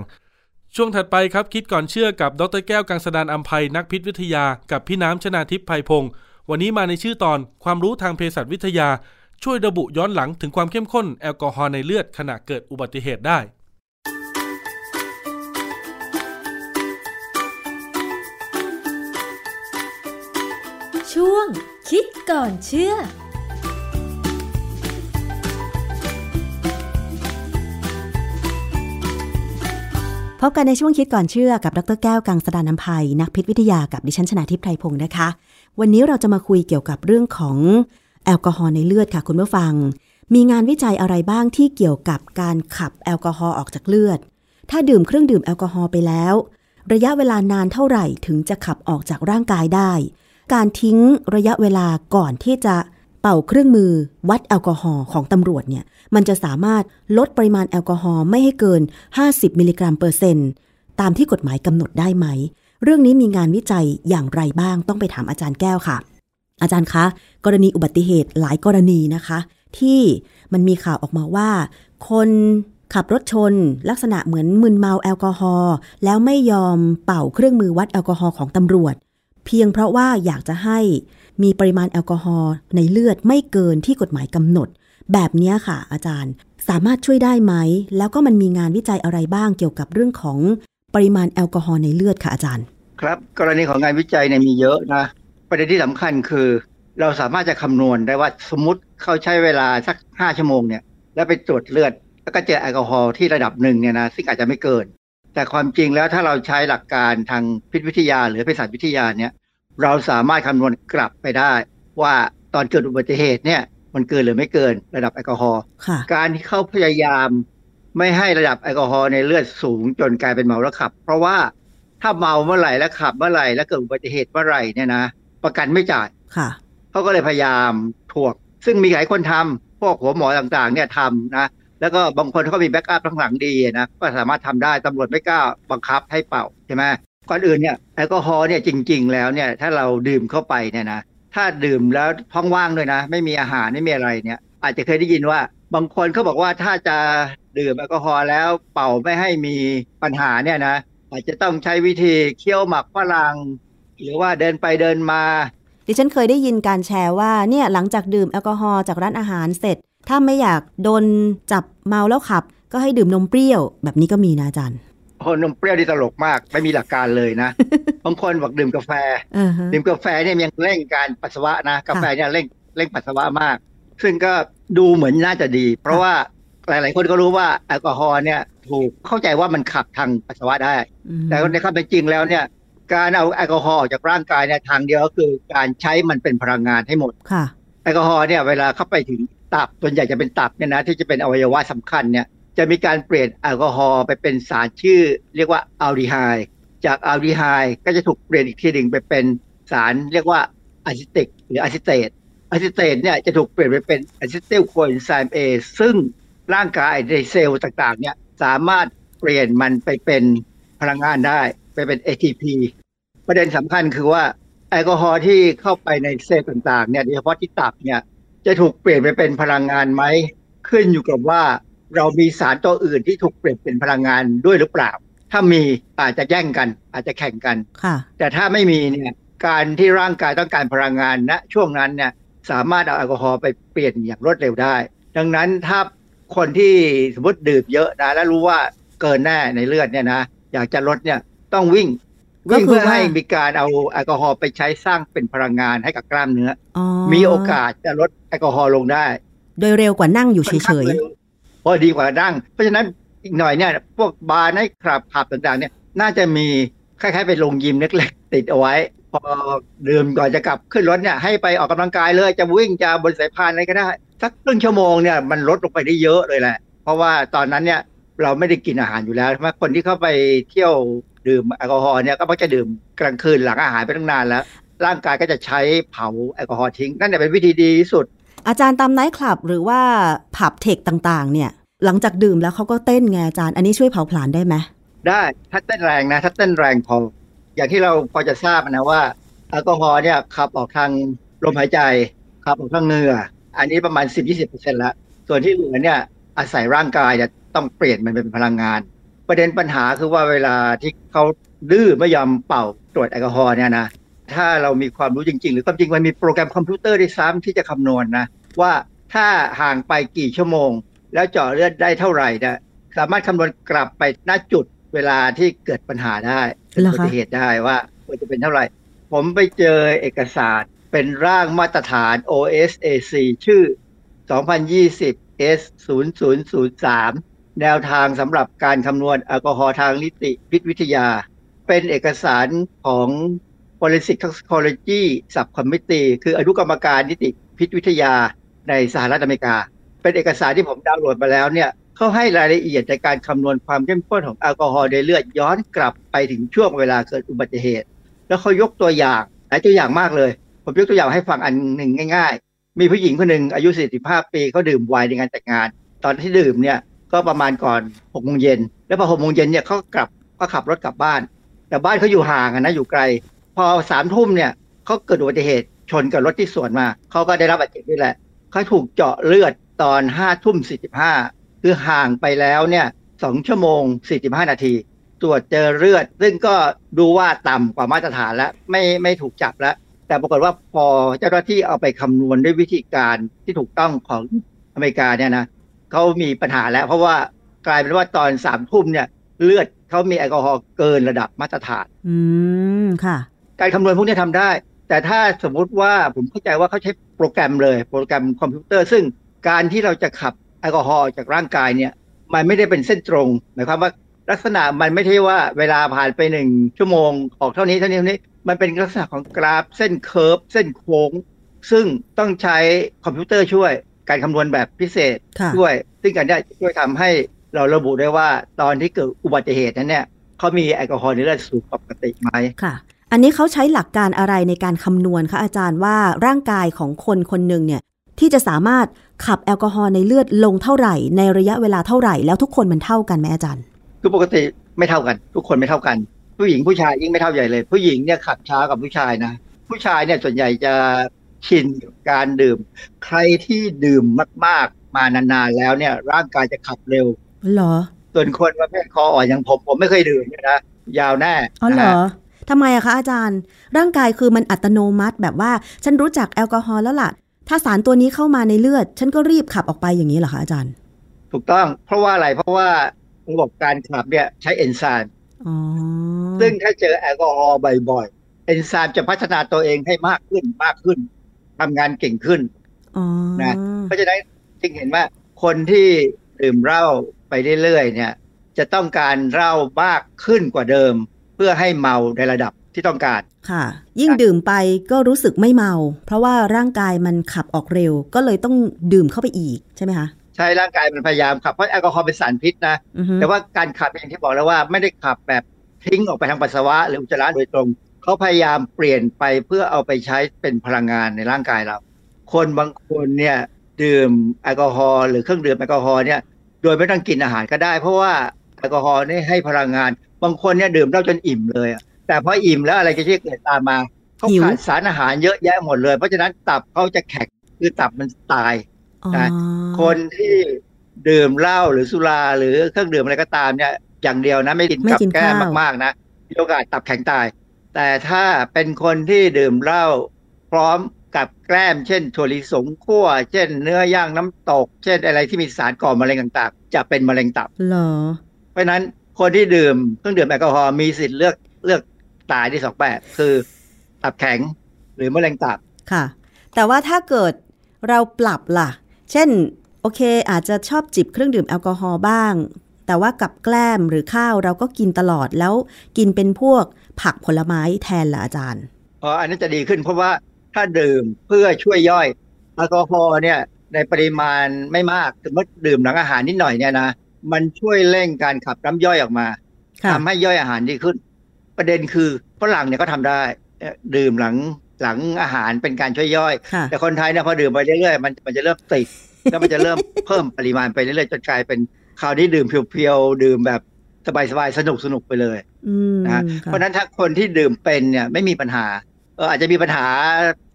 ช่วงถัดไปครับคิดก่อนเชื่อกับดร.แก้วกังสดาลอำไพนักพิษวิทยากับพี่น้ำชนาทิพย์ไพพงศ์วันนี้มาในชื่อตอนความรู้ทางเภสัชวิทยาช่วยระบุย้อนหลังถึงความเข้มข้นแอลกอฮอล์ในเลือดขณะเกิดอุบัติเหตุได้ช่วงคิดก่อนเชื่อพบกันในช่วงคิดก่อนเชื่อกับดร.แก้วกังสดาลอำไพนักพิษวิทยากับดิฉันชนาทิพย์ไพพงศ์นะคะวันนี้เราจะมาคุยเกี่ยวกับเรื่องของแอลกอฮอล์ในเลือดค่ะคุณผู้ฟังมีงานวิจัยอะไรบ้างที่เกี่ยวกับการขับแอลกอฮอล์ออกจากเลือดถ้าดื่มเครื่องดื่มแอลกอฮอล์ไปแล้วระยะเวลานานเท่าไหร่ถึงจะขับออกจากร่างกายได้การทิ้งระยะเวลาก่อนที่จะเป่าเครื่องมือวัดแอลกอฮอล์ของตำรวจเนี่ยมันจะสามารถลดปริมาณแอลกอฮอล์ไม่ให้เกินห้าสิบมิลลิกรัมเปอร์เซ็นต์ตามที่กฎหมายกำหนดได้ไหมเรื่องนี้มีงานวิจัยอย่างไรบ้างต้องไปถามอาจารย์แก้วค่ะอาจารย์คะกรณีอุบัติเหตุหลายกรณีนะคะที่มันมีข่าวออกมาว่าคนขับรถชนลักษณะเหมือนมึนเมาแอลกอฮอล์แล้วไม่ยอมเป่าเครื่องมือวัดแอลกอฮอล์ของตำรวจเพียงเพราะว่าอยากจะให้มีปริมาณแอลกอฮอล์ในเลือดไม่เกินที่กฎหมายกำหนดแบบนี้ค่ะอาจารย์สามารถช่วยได้ไหมแล้วก็มันมีงานวิจัยอะไรบ้างเกี่ยวกับเรื่องของปริมาณแอลกอฮอล์ในเลือดค่ะอาจารย์ครับกรณีของงานวิจัยเนี่ยมีเยอะนะประเด็นที่สำคัญคือเราสามารถจะคำนวณได้ว่าสมมติเขาใช้เวลาสักห้าชั่วโมงเนี่ยแล้วไปตรวจเลือดแล้วก็เจอแอลกอฮอล์ที่ระดับหนึ่งเนี่ยนะซึ่งอาจจะไม่เกิน แต่ความจริงแล้วถ้าเราใช้หลักการทางพิษวิทยาหรือเภสัชวิทยาเนี่ยเราสามารถคำนวณกลับไปได้ว่าตอนเกิดอุบัติเหตุเนี่ยมันเกินหรือไม่เกินระดับแอลกอฮอล์การที่เขาพยายามไม่ให้ระดับแอลกอฮอล์ในเลือดสูงจนกลายเป็นเมาแล้วขับเพราะว่าถ้าเมาเมื่อไหร่แล้วขับเมื่อไหร่แล้วเกิดอุบัติเหตุเมื่อไหร่เนี่ยนะประกันไม่จ่ายเขาก็เลยพยายามถ่วงซึ่งมีหลายคนทำพวกหัวหมอต่างๆเนี่ยทำนะแล้วก็บางคนเขามีแบ็กอัพข้างหลังดีนะก็สามารถทำได้ตำรวจไม่กล้าบังคับให้เป่าใช่ไหมก่อนอื่นเนี่ยแอลกอฮอล์เนี่ยจริงๆแล้วเนี่ยถ้าเราดื่มเข้าไปเนี่ยนะถ้าดื่มแล้วท้องว่างด้วยนะไม่มีอาหารไม่มีอะไรเนี่ยอาจจะเคยได้ยินว่าบางคนเขาบอกว่าถ้าจะดื่มแอลกอฮอล์แล้วเป่าไม่ให้มีปัญหาเนี่ยนะอาจจะต้องใช้วิธีเคี้ยวหมากฝรั่งหรือว่าเดินไปเดินมาดิฉันเคยได้ยินการแชร์ว่าเนี่ยหลังจากดื่มแอลกอฮอล์จากร้านอาหารเสร็จถ้าไม่อยากโดนจับเมาแล้วขับก็ให้ดื่มนมเปรี้ยวแบบนี้ก็มีนะอาจารย์โอ้นมเปรี้ยวนี่ตลกมากไม่มีหลักการเลยนะ บางคนบอกดื่มกาแฟ uh-huh. ดื่มกาแฟเนี่ยยังเร่งการปัสสาวะนะ uh-huh. กาแฟเนี่ยเร่งเร่งปัสสาวะมากซึ่งก็ดูเหมือนน่าจะดี uh-huh. เพราะว่าหลายๆคนก็รู้ว่าแอลกอฮอล์เนี่ยถูกเข้าใจว่ามันขับทางปัสสาวะได้ uh-huh. แต่ในความเป็นจริงแล้วเนี่ยการเอาแอลกอฮอล์ออกจากร่างกายเนี่ยทางเดียวก็คือการใช้มันเป็นพลังงานให้หมด uh-huh. แอลกอฮอล์เนี่ยเวลาเข้าไปถึงตับส่วนใหญ่จะเป็นตับเนี่ยนะที่จะเป็นอวัยวะสำคัญเนี่ยจะมีการเปลี่ยนแอลกอฮอล์ไปเป็นสารชื่อเรียกว่าอัลดีไฮด์จากอัลดีไฮด์ก็จะถูกเปลี่ยนอีกทีหนึ่งไปเป็นสารเรียกว่าอะซิเตตหรืออะซิเตตอะซิเตตเนี่ยจะถูกเปลี่ยนไปเป็นอะซิติลโคเอนไซม์เอซึ่งร่างกายในเซลล์ต่างๆเนี่ยสามารถเปลี่ยนมันไปเป็นพลังงานได้ไปเป็น เอ ที พี ประเด็นสำคัญคือว่าแอลกอฮอล์ที่เข้าไปในเซลล์ต่างๆเนี่ยโดยเฉพาะที่ตับเนี่ยจะถูกเปลี่ยนไปเป็นพลังงานไหมขึ้นอยู่กับว่าเรามีสารตัวอื่นที่ถูกเปลี่ยนเป็นพลังงานด้วยหรือเปล่าถ้ามีอาจจะแย่งกันอาจจะแข่งกันแต่ถ้าไม่มีเนี่ยการที่ร่างกายต้องการพลังงานณช่วงนั้นเนี่ยสามารถเอาแอลกอฮอล์ไปเปลี่ยนอย่างรวดเร็วได้ดังนั้นถ้าคนที่สมมติดื่มเยอะนะแล้วรู้ว่าเกินแน่ในเลือดเนี่ยนะอยากจะลดเนี่ยต้องวิ่งวิ่งเพื่อให้มีการเอาแอลกอฮอล์ไปใช้สร้างเป็นพลังงานให้กับกล้ามเนื้อมีโอกาสจะลดแอลกอฮอล์ลงได้โดยเร็วกว่านั่งอยู่เฉยๆพอดีกว่านั่งเพราะฉะนั้นอีกหน่อยเนี่ยพวกบาร์ในคลับผับต่างๆเนี่ยน่าจะมีคล้ายๆเป็นโรงยิมเล็กๆติดเอาไว้พอดื่มก่อนจะกลับขึ้นรถเนี่ยให้ไปออกกำลังกายเลยจะวิ่งจะบนสายพานอะไรก็ได้สักครึ่งชั่วโมงเนี่ยมันลดลงไปได้เยอะเลยแหละเพราะว่าตอนนั้นเนี่ยเราไม่ได้กินอาหารอยู่แล้วเพราะคนที่เข้าไปเที่ยวดื่มแอลกอฮอล์เนี่ยก็มักจะดื่มกลางคืนหลังอาหารไปตั้งนานแล้วร่างกายก็จะใช้เผาแอลกอฮอล์ทิ้งนั่นเนี่ยเป็นวิธีดีที่สุดอาจารย์ตามไนท์คลับหรือว่าผับเทคต่างๆเนี่ยหลังจากดื่มแล้วเขาก็เต้นไงอาจารย์อันนี้ช่วยเผาผลาญได้ไหมได้ถ้าเต้นแรงนะถ้าเต้นแรงพออย่างที่เราพอจะทราบนะว่าแอลกอฮอล์เนี่ยขับออกทางลมหายใจขับออกทางเหงื่ออันนี้ประมาณ สิบถึงยี่สิบเปอร์เซ็นต์ ละส่วนที่เหลือเนี่ยอาศัยร่างกายจะต้องเปลี่ยนมันเป็นพลังงานประเด็นปัญหาคือว่าเวลาที่เขาดื้อไม่ยอมเป่าตรวจแอลกอฮอล์เนี่ยนะถ้าเรามีความรู้จริงๆหรือความจริงมันมีโปรแกรมคอมพิวเตอร์ด้วยซ้ำที่จะคำนวณ นะว่าถ้าห่างไปกี่ชั่วโมงแล้วเจาะเลือดได้เท่าไหร่นะสามารถคำนวณกลับไปณจุดเวลาที่เกิดปัญหาได้เกิดอุบัติเหตุได้ว่าควรจะเป็นเท่าไหร่ผมไปเจอเอกสารเป็นร่างมาตรฐาน โอ เอส เอ ซี ชื่อ สองพันยี่สิบ เอส ศูนย์ ศูนย์ ศูนย์ สามแนวทางสำหรับการคำนวณแอลกอฮอล์ทางนิติพิษวิทยาเป็นเอกสารของ Forensic Toxicology Subcommittee คืออนุกรรมการนิติพิษวิทยาในสหรัฐอเมริกาเป็นเอกสารที่ผมดาวน์โหลดมาแล้วเนี่ยเขาให้รายละเอียดในการคำนวณความเข้มข้นของแอลกอฮอล์ในเลือดย้อนกลับไปถึงช่วงเวลาเกิดอุบัติเหตุแล้วเขายกตัวอย่างหลายตัวอย่างมากเลยผมยกตัวอย่างให้ฟังอันหนึ่งง่ายๆมีผู้หญิงคนหนึ่งอายุสี่สิบห้าปีเขาดื่มไวน์ในงานแต่งงานตอนที่ดื่มเนี่ยก็ประมาณก่อนหกโมงเย็นแล้วพอหกโมงเย็นเนี่ยเขากลับก็ขับรถกลับบ้านแต่บ้านเขาอยู่ห่างนะอยู่ไกลพอสามทุ่มเนี่ยเขาเกิดอุบัติเหตุชนกับรถที่สวนมาเขาก็ได้รับบาดเจ็บด้วยแหละเขาถูกเจาะเลือดตอนห้าทุ่มสี่สิบห้าคือห่างไปแล้วเนี่ยสองชั่วโมงสี่สิบห้านาทีตรวจเจอเลือดซึ่งก็ดูว่าต่ำกว่ามาตรฐานแล้วไม่ไม่ถูกจับแล้วแต่ปรากฏว่าพอเจ้าหน้าที่เอาไปคำนวณด้วยวิธีการที่ถูกต้องของอเมริกาเนี่ยนะเขามีปัญหาแล้วเพราะว่ากลายเป็นว่าตอนสามทุ่มเนี่ยเลือดเขามีแอลกอฮอล์เกินระดับมาตรฐานอืมค่ะการคำนวณพวกนี้ทำได้แต่ถ้าสมมุติว่าผมเข้าใจว่าเขาใช้โปรแกรมเลยโปรแกรมคอมพิวเตอร์ซึ่งการที่เราจะขับแอลกอฮอล์จากร่างกายเนี่ยมันไม่ได้เป็นเส้นตรงหมายความว่า ลักษณะมันไม่ใช่ว่าเวลาผ่านไปหนึ่งชั่วโมงออกเท่านี้เท่านี้เท่านี้มันเป็นลักษณะของกราฟเส้นเคิร์ฟเส้นโค้งซึ่งต้องใช้คอมพิวเตอร์ช่วยการคำนวณแบบพิเศษด้วยซึ่งการได้ช่วยทำให้เราระบุได้ว่าตอนที่เกิดอุบัติเหตุนั้นเนี่ยเขามีแอลกอฮอล์ในเลือดสูงปกติไหมค่ะอันนี้เขาใช้หลักการอะไรในการคำนวณคะอาจารย์ว่าร่างกายของคนคนหนึ่งเนี่ยที่จะสามารถขับแอลกอฮอล์ในเลือดลงเท่าไหร่ในระยะเวลาเท่าไหร่แล้วทุกคนมันเท่ากันไหมอาจารย์คือปกติไม่เท่ากันทุกคนไม่เท่ากันผู้หญิงผู้ชายยิ่งไม่เท่าใหญ่เลยผู้หญิงเนี่ยขับช้ากับผู้ชายนะผู้ชายเนี่ยส่วนใหญ่จะชินกับการดื่มใครที่ดื่มมากๆมานานๆแล้วเนี่ยร่างกายจะขับเร็วเหรอส่วนคนประเภทคออ่อนอย่างผมผมไม่เคยดื่มเนี่ยนะยาวแน่อ๋อเหรอทำไมอะคะอาจารย์ร่างกายคือมันอัตโนมัติแบบว่าฉันรู้จักแอลกอฮอล์แล้วล่ะถ้าสารตัวนี้เข้ามาในเลือดฉันก็รีบขับออกไปอย่างนี้เหรอคะอาจารย์ถูกต้องเพราะว่าอะไรเพราะว่าระบบการขับเนี่ยใช้เอนไซม์ซึ่งถ้าเจอแอลกอฮอล์บ่อยๆเอนไซม์จะพัฒนาตัวเองให้มากขึ้นมากขึ้นทำงานเก่งขึ้นนะเพราะฉะนั้นจึงเห็นว่าคนที่ดื่มเหล้าไปเรื่อยๆเนี่ยจะต้องการเหล้ามากขึ้นกว่าเดิมเพื่อให้เมาในระดับที่ต้องการค่ะยิ่งดื่มไปก็รู้สึกไม่เมาเพราะว่าร่างกายมันขับออกเร็วก็เลยต้องดื่มเข้าไปอีกใช่ไหมคะใช่ร่างกายมันพยายามขับเพราะแอลกอฮอล์เป็นสารพิษนะ uh-huh. แต่ว่าการขับอย่างที่บอกแล้วว่าไม่ได้ขับแบบทิ้งออกไปทางปัสสาวะหรืออุจจาระโดยตรงเขาพยายามเปลี่ยนไปเพื่อเอาไปใช้เป็นพลังงานในร่างกายเราคนบางคนเนี่ยดื่มแอลกอฮอล์หรือเครื่องดื่มแอลกอฮอล์เนี่ยโดยไม่ต้องกินอาหารก็ได้เพราะว่าแอลกอฮอล์นี่ให้พลังงานบางคนเนี่ยดื่มเหล้าจนอิ่มเลยแต่พออิ่มแล้วอะไรจะเกิดตามมาเขาขาดสารอาหารเยอะแยะหมดเลยเพราะฉะนั้นตับเขาจะแข็งคือตับมันตายนะคนที่ดื่มเหล้าหรือสุราหรือเครื่องดื่มอะไรก็ตามเนี่ยอย่างเดียวนะไม่กินกับแก้มากๆนะมีโอกาสตับแข็งตายแต่ถ้าเป็นคนที่ดื่มเหล้าพร้อมกับแกล้มเช่นถั่วลิสงคั่วเช่นเนื้อย่างน้ำตกเช่นอะไรที่มีสารก่อมะเร็งต่างๆจะเป็นมะเร็งตับเหรอเพราะนั้นคนที่ดื่มเครื่องดื่มแอลกอฮอล์มีสิทธิ์เลือกเลือกตายที่สองแบบคือตับแข็งหรือมะเร็งตับค่ะแต่ว่าถ้าเกิดเราปรับล่ะเช่นโอเคอาจจะชอบจิบเครื่องดื่มแอลกอฮอล์บ้างแต่ว่ากับแกล้มหรือข้าวเราก็กินตลอดแล้วกินเป็นพวกผักผลไม้แทนล่ะอาจารย์อ๋ออันนี้จะดีขึ้นเพราะว่าถ้าดื่มเพื่อช่วยย่อยแอลกอฮอล์เนี่ยในปริมาณไม่มากแต่เมื่อดื่มหลังอาหารนิดหน่อยเนี่ยนะมันช่วยเร่งการขับน้ำย่อยออกมาทำให้ย่อยอาหารดีขึ้นประเด็นคือฝรั่งเนี่ยก็ทำได้ดื่มหลังหลังอาหารเป็นการช่วยย่อยแต่คนไทยเนี่ยพอดื่มไปเรื่อยๆมันมันจะเริ่มติดแล้วมันจะเริ่ม เพิ่มปริมาณไปเรื่อยๆจนกลายเป็นคราวนี้ดื่มเพียวๆดื่มแบบสบายๆสนุกๆไปเลยนะเพราะนั้นถ้าคนที่ดื่มเป็นเนี่ยไม่มีปัญหาเอออาจจะมีปัญหา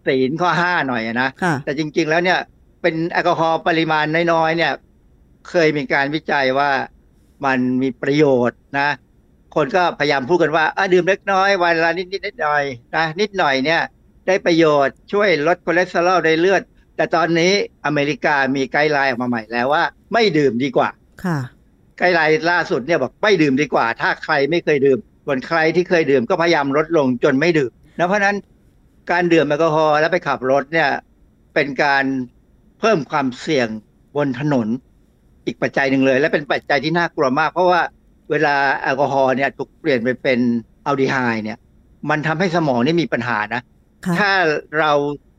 ศีลข้อห้าหน่อยนะแต่จริงๆแล้วเนี่ยเป็นแอลกอฮอล์ปริมาณน้อยๆเนี่ยเคยมีการวิจัยว่ามันมีประโยชน์นะคนก็พยายามพูดกันว่าอ่ะดื่มเล็กน้อยวันละนิดๆนิดหน่อยนะนิดหน่อยเนี่ยได้ประโยชน์ช่วยลดคอเลสเตอรอลในเลือดแต่ตอนนี้อเมริกามีไกด์ไลน์ออกมาใหม่แล้วว่าไม่ดื่มดีกว่าค่ะไกด์ไลน์ล่าสุดเนี่ยบอกไม่ดื่มดีกว่าถ้าใครไม่เคยดื่มส่วนใครที่เคยดื่มก็พยายามลดลงจนไม่ดื่มนะเพราะนั้นการดื่มแอลกอฮอล์แล้วไปขับรถเนี่ยเป็นการเพิ่มความเสี่ยงบนถนนอีกปัจจัยหนึ่งเลยและเป็นปัจจัยที่น่ากลัวมากเพราะว่าเวลาแอลกอฮอล์เนี่ยถูกเปลี่ยนไปเป็นอัลดีไฮด์เนี่ยมันทำให้สมองนี่มีปัญหานะถ้าเรา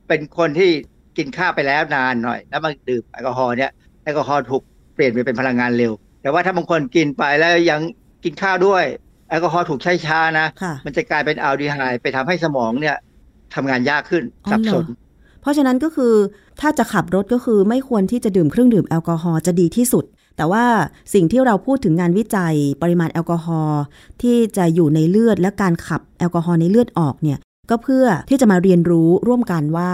เป็นคนที่กินข้าวไปแล้วนานหน่อยแล้วมาดื่มแอลกอฮอล์เนี่ยแอลกอฮอล์ถูกเปลี่ยนไปเป็นพลังงานเร็วแต่ว่าถ้าบางคนกินไปแล้วยังกินข้าวด้วยแอลกอฮอล์ถูกใช้ช้านะมันจะกลายเป็นอัลดีไฮด์ไปทำให้สมองเนี่ยทำงานยากขึ้นสับสนเพราะฉะนั้นก็คือถ้าจะขับรถก็คือไม่ควรที่จะดื่มเครื่องดื่มแอลกอฮอล์จะดีที่สุดแต่ว่าสิ่งที่เราพูดถึงงานวิจัยปริมาณแอลกอฮอล์ที่จะอยู่ในเลือดและการขับแอลกอฮอล์ในเลือดออกเนี่ยก็เพื่อที่จะมาเรียนรู้ร่วมกันว่า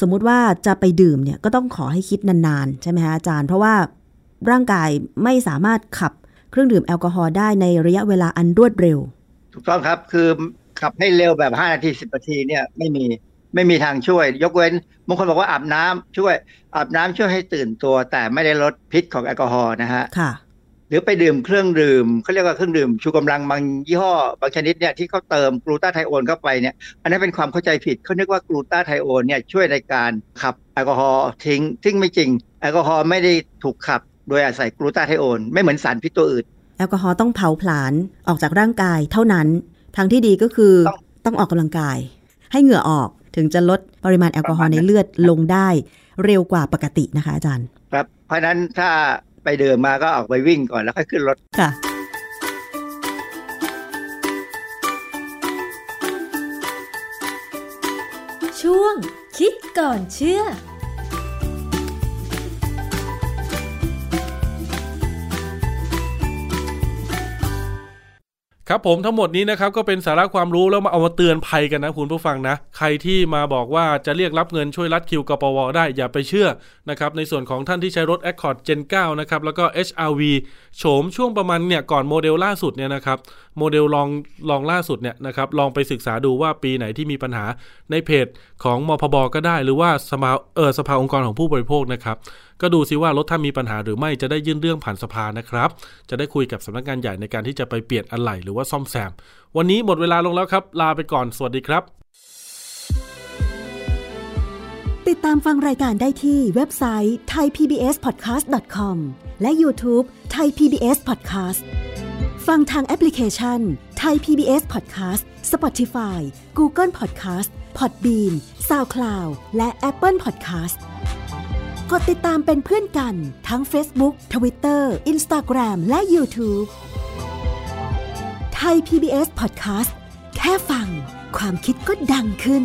สมมุติว่าจะไปดื่มเนี่ยก็ต้องขอให้คิดนานๆใช่ไหมคะอาจารย์เพราะว่าร่างกายไม่สามารถขับเครื่องดื่มแอลกอฮอล์ได้ในระยะเวลาอันรวดเร็วถูกต้องครับคือขับให้เร็วแบบห้านาทีสิบนาทีเนี่ยไม่มีไม่มีทางช่วยยกเว้นบางคนบอกว่าอาบน้ำช่วยอาบน้ำช่วยให้ตื่นตัวแต่ไม่ได้ลดพิษของแอลกอฮอล์นะฮะค่ะหรือไปดื่มเครื่องดื่มเขาเรียกว่าเครื่องดื่มชูกำลังบางยี่ห้อบางชนิดเนี่ยที่เขาเติมกลูตาไทโอนเข้าไปเนี่ยอันนั้นเป็นความเข้าใจผิดเขานึกว่ากลูตาไทโอนเนี่ยช่วยในการขับแอลกอฮอล์ทิ้งซึ่งไม่จริงแอลกอฮอล์ไม่ได้ถูกขับโดยอาศัยกลูตาไทโอนไม่เหมือนสารพิษตัวอื่น แอลกอฮอล์ต้องเผาผลาญออกจากร่างกายเท่านั้นทางที่ดีก็คือต้องออกกำลังกายให้เหงื่อออกถึงจะลดปริมาณแอลกอฮอล์ในเลือดลงได้เร็วกว่าปกตินะคะอาจารย์ครับเพราะนั้นถ้าไปเดินมาก็ออกไปวิ่งก่อนแล้วค่อยขึ้นรถค่ะช่วงคิดก่อนเชื่อครับผมทั้งหมดนี้นะครับก็เป็นสาระความรู้แล้วมาเอามาเตือนภัยกันนะคุณผู้ฟังนะใครที่มาบอกว่าจะเรียกรับเงินช่วยรัดคิวกปว.ได้อย่าไปเชื่อนะครับในส่วนของท่านที่ใช้รถ Accord เจน ไนน์ นะครับแล้วก็ เอช อาร์ วี โฉมช่วงประมาณเนี่ยก่อนโมเดลล่าสุดเนี่ยนะครับโมเดลลองลองล่าสุดเนี่ยนะครับลองไปศึกษาดูว่าปีไหนที่มีปัญหาในเพจของมพบ.ก็ได้หรือว่าสภาเอ่อสภาองค์กรของผู้บริโภคนะครับก็ดูซิว่ารถถ้ามีปัญหาหรือไม่จะได้ยื่นเรื่องผ่านสภานะครับจะได้คุยกับสำนักงานใหญ่ในการที่จะไปเปลี่ยนอะไหล่หรือว่าซ่อมแซมวันนี้หมดเวลาลงแล้วครับลาไปก่อนสวัสดีครับติดตามฟังรายการได้ที่เว็บไซต์ ไทย พี บี เอส พอดแคสต์ ดอท คอม และ YouTube thaipbspodcast ฟังทางแอปพลิเคชัน ไทย พี บี เอส พอดแคสต์ Spotify Google Podcast Podbean SoundCloud และ Apple Podcastกดติดตามเป็นเพื่อนกันทั้ง Facebook, Twitter, Instagram และ YouTube ไทย พี บี เอส Podcast แค่ฟังความคิดก็ดังขึ้น